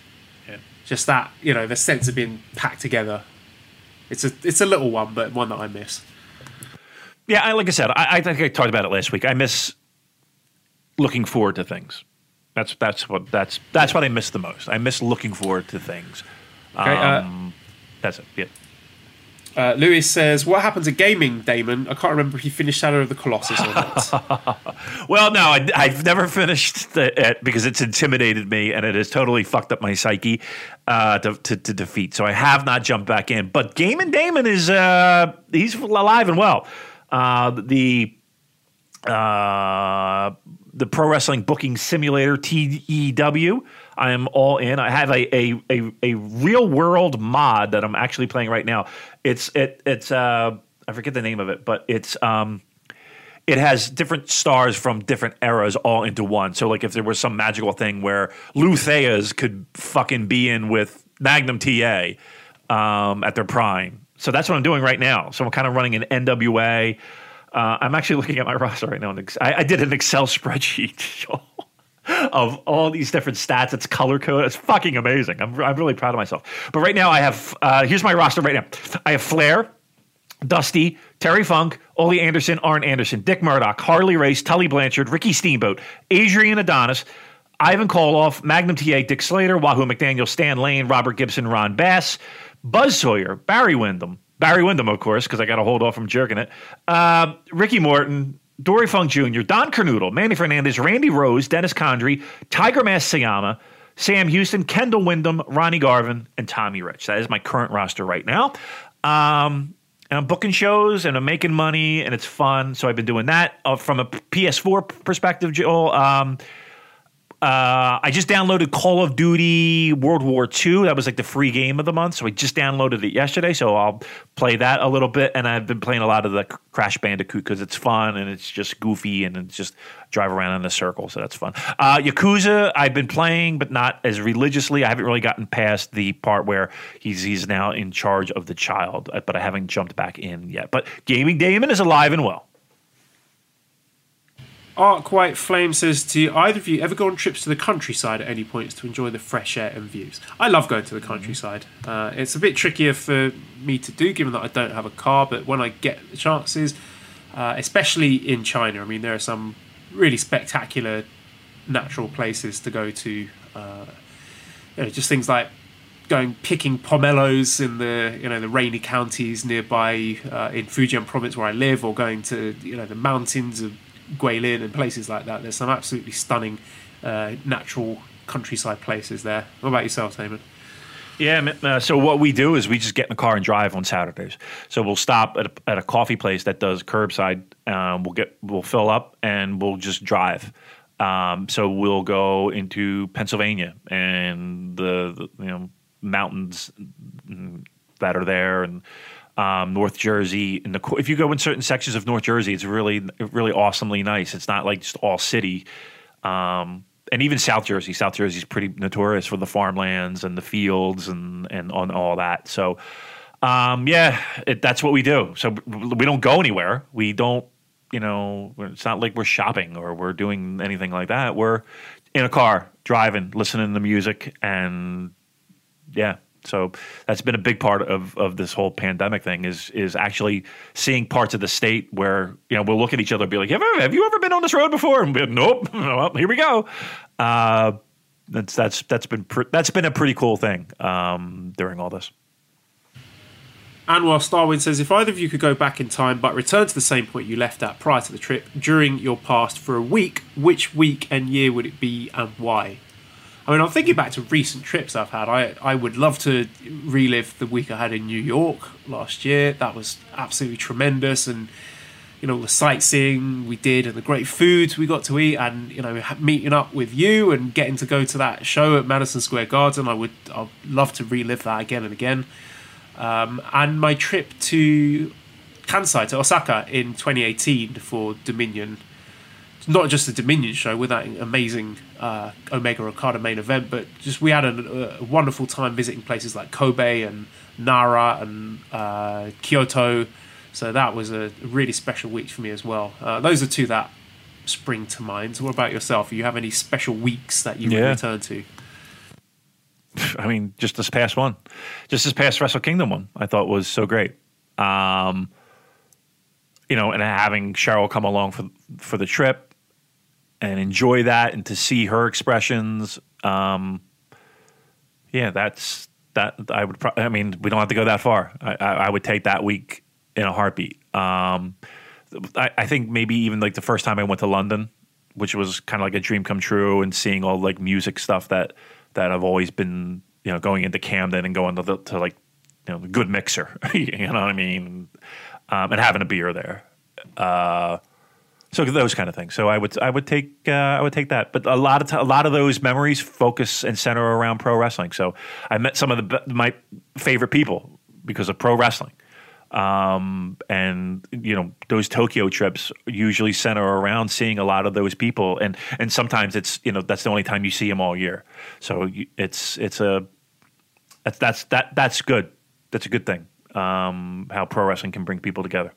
Yeah. Just that, the sense of being packed together. It's a little one, but one that I miss. Yeah, I think I talked about it last week. I miss looking forward to things. That's what I miss the most. I miss looking forward to things. Okay, that's it. Yeah. Lewis says, what happens to gaming, Damon? I can't remember if you finished Shadow of the Colossus or not. Well, no, I've never finished it because it's intimidated me and it has totally fucked up my psyche to defeat. So I have not jumped back in. But Gaming Damon is he's alive and well. The Pro Wrestling Booking Simulator, TEW, I am all in. I have a real world mod that I'm actually playing right now. It's I forget the name of it, but it has different stars from different eras all into one. So like if there was some magical thing where Lou Theas could fucking be in with Magnum TA at their prime. So that's what I'm doing right now. So I'm kind of running an NWA. I'm actually looking at my roster right now. I did an Excel spreadsheet of all these different stats. It's color coded. It's fucking amazing. I'm really proud of myself. But right now I have here's my roster right now. I have Flair, Dusty, Terry Funk, Ole Anderson, Arn Anderson, Dick Murdoch, Harley Race, Tully Blanchard, Ricky Steamboat, Adrian Adonis, Ivan Koloff, Magnum TA, Dick Slater, Wahoo McDaniel, Stan Lane, Robert Gibson, Ron Bass, Buzz Sawyer, Barry Windham, of course, because I got a hold off from jerking it. Ricky Morton, Dory Funk Jr., Don Carnoodle, Manny Fernandez, Randy Rose, Dennis Condrey, Tiger Mask Sayama, Sam Houston, Kendall Windham, Ronnie Garvin, and Tommy Rich. That is my current roster right now. And I'm booking shows, and I'm making money, and it's fun. So I've been doing that from a PS4 perspective, Joel. I just downloaded Call of Duty World War II. That was like the free game of the month. So I just downloaded it yesterday. So I'll play that a little bit. And I've been playing a lot of the Crash Bandicoot because it's fun and it's just goofy and it's just drive around in a circle. So that's fun. Yakuza, I've been playing, but not as religiously. I haven't really gotten past the part where he's now in charge of the child, but I haven't jumped back in yet. But Gaming Damon is alive and well. Arc White Flame says, do either of you ever go on trips to the countryside at any points to enjoy the fresh air and views? I love going to the countryside. It's a bit trickier for me to do, given that I don't have a car, but when I get the chances, especially in China, I mean, there are some really spectacular natural places to go to. Just things like going picking pomelos in the rainy counties nearby in Fujian province where I live, or going to the mountains of Guilin and places like that. There's some absolutely stunning natural countryside places there. What about yourself, Damon? Yeah, so what we do is we just get in the car and drive on Saturdays. So we'll stop at a coffee place that does curbside. We'll fill up and we'll just drive. So we'll go into Pennsylvania and the mountains that are there and. North Jersey, if you go in certain sections of North Jersey, it's really awesomely nice. It's not like just all city, and even South Jersey. South Jersey is pretty notorious for the farmlands and the fields and on all that. So, that's what we do. So we don't go anywhere. We don't, it's not like we're shopping or we're doing anything like that. We're in a car, driving, listening to music, and yeah. So that's been a big part of this whole pandemic thing is actually seeing parts of the state where, we'll look at each other and be like, have you ever been on this road before? And we'll be like, nope. Well, here we go. That's been a pretty cool thing during all this. Anwar Starwin says, if either of you could go back in time but return to the same point you left at prior to the trip during your past for a week, which week and year would it be and why? I mean, I'm thinking back to recent trips I've had. I would love to relive the week I had in New York last year. That was absolutely tremendous. And, the sightseeing we did and the great foods we got to eat and, meeting up with you and getting to go to that show at Madison Square Garden. I'd love to relive that again and again. And my trip to Kansai, to Osaka in 2018 for Dominion. Not just the Dominion show with that amazing Omega Okada main event, but just we had a wonderful time visiting places like Kobe and Nara and Kyoto. So that was a really special week for me as well. Those are two that spring to mind. So what about yourself? Do you have any special weeks that you would return to? I mean, just this past Wrestle Kingdom one, I thought was so great. you know, and having Cheryl come along for the trip and enjoy that and to see her expressions. Yeah, that's that. I would. I mean, we don't have to go that far. I would take that week in a heartbeat. I think maybe even like the first time I went to London, which was kind of like a dream come true, and seeing all like music stuff that I've always been, you know, going into Camden and going to like, you know, the good mixer, you know what I mean, and having a beer there. So those kind of things. So I would take that. But a lot of those memories focus and center around pro wrestling. So I met some of my favorite people because of pro wrestling. And you know, those Tokyo trips usually center around seeing a lot of those people, and sometimes it's, you know, that's the only time you see them all year. So that's good. That's a good thing. How pro wrestling can bring people together.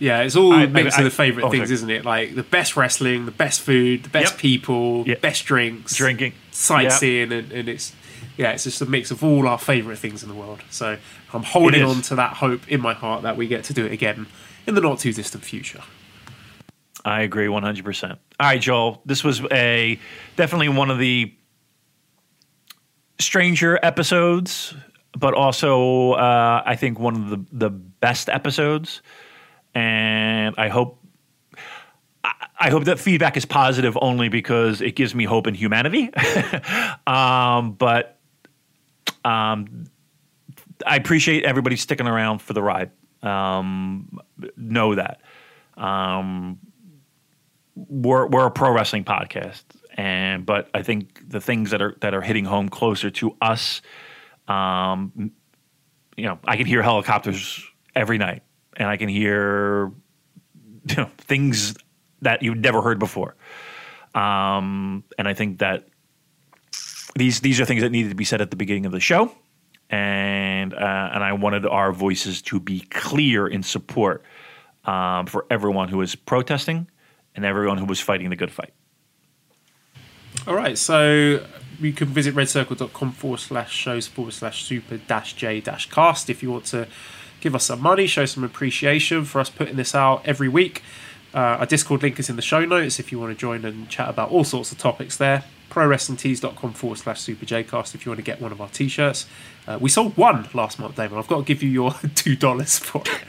Yeah, it's all mixed of the favorite things, isn't it? Like the best wrestling, the best food, the best people, best drinks, drinking, sightseeing, and it's. Yeah, it's just a mix of all our favourite things in the world. So I'm holding on to that hope in my heart that we get to do it again in the not-too-distant future. I agree 100%. All right, Joel, this was definitely one of the stranger episodes, but also I think one of the best episodes. And I hope that feedback is positive only because it gives me hope in humanity. But I appreciate everybody sticking around for the ride. Know that. We're a pro wrestling podcast, but I think the things that are hitting home closer to us, you know, I can hear helicopters every night, and I can hear, you know, things that you've never heard before. And I think that these are things that needed to be said at the beginning of the show. And I wanted our voices to be clear in support for everyone who is protesting and everyone who was fighting the good fight. All right, so you can visit redcircle.com/shows/super-j-cast if you want to give us some money, show some appreciation for us putting this out every week. Our Discord link is in the show notes if you want to join and chat about all sorts of topics there. prowrestlingtees.com/superjcast if you want to get one of our t-shirts. We sold one last month, Damon. I've got to give you your $2 for it.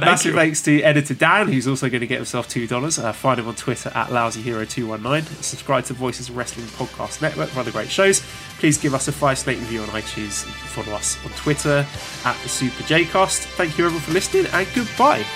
Massive thanks to editor Dan, who's also going to get himself $2. Find him on Twitter at LousyHero219. Subscribe to Voices Wrestling Podcast Network for other great shows. Please give us a 5-star review on iTunes. You can follow us on Twitter at the SuperJcast. Thank you everyone for listening, and goodbye.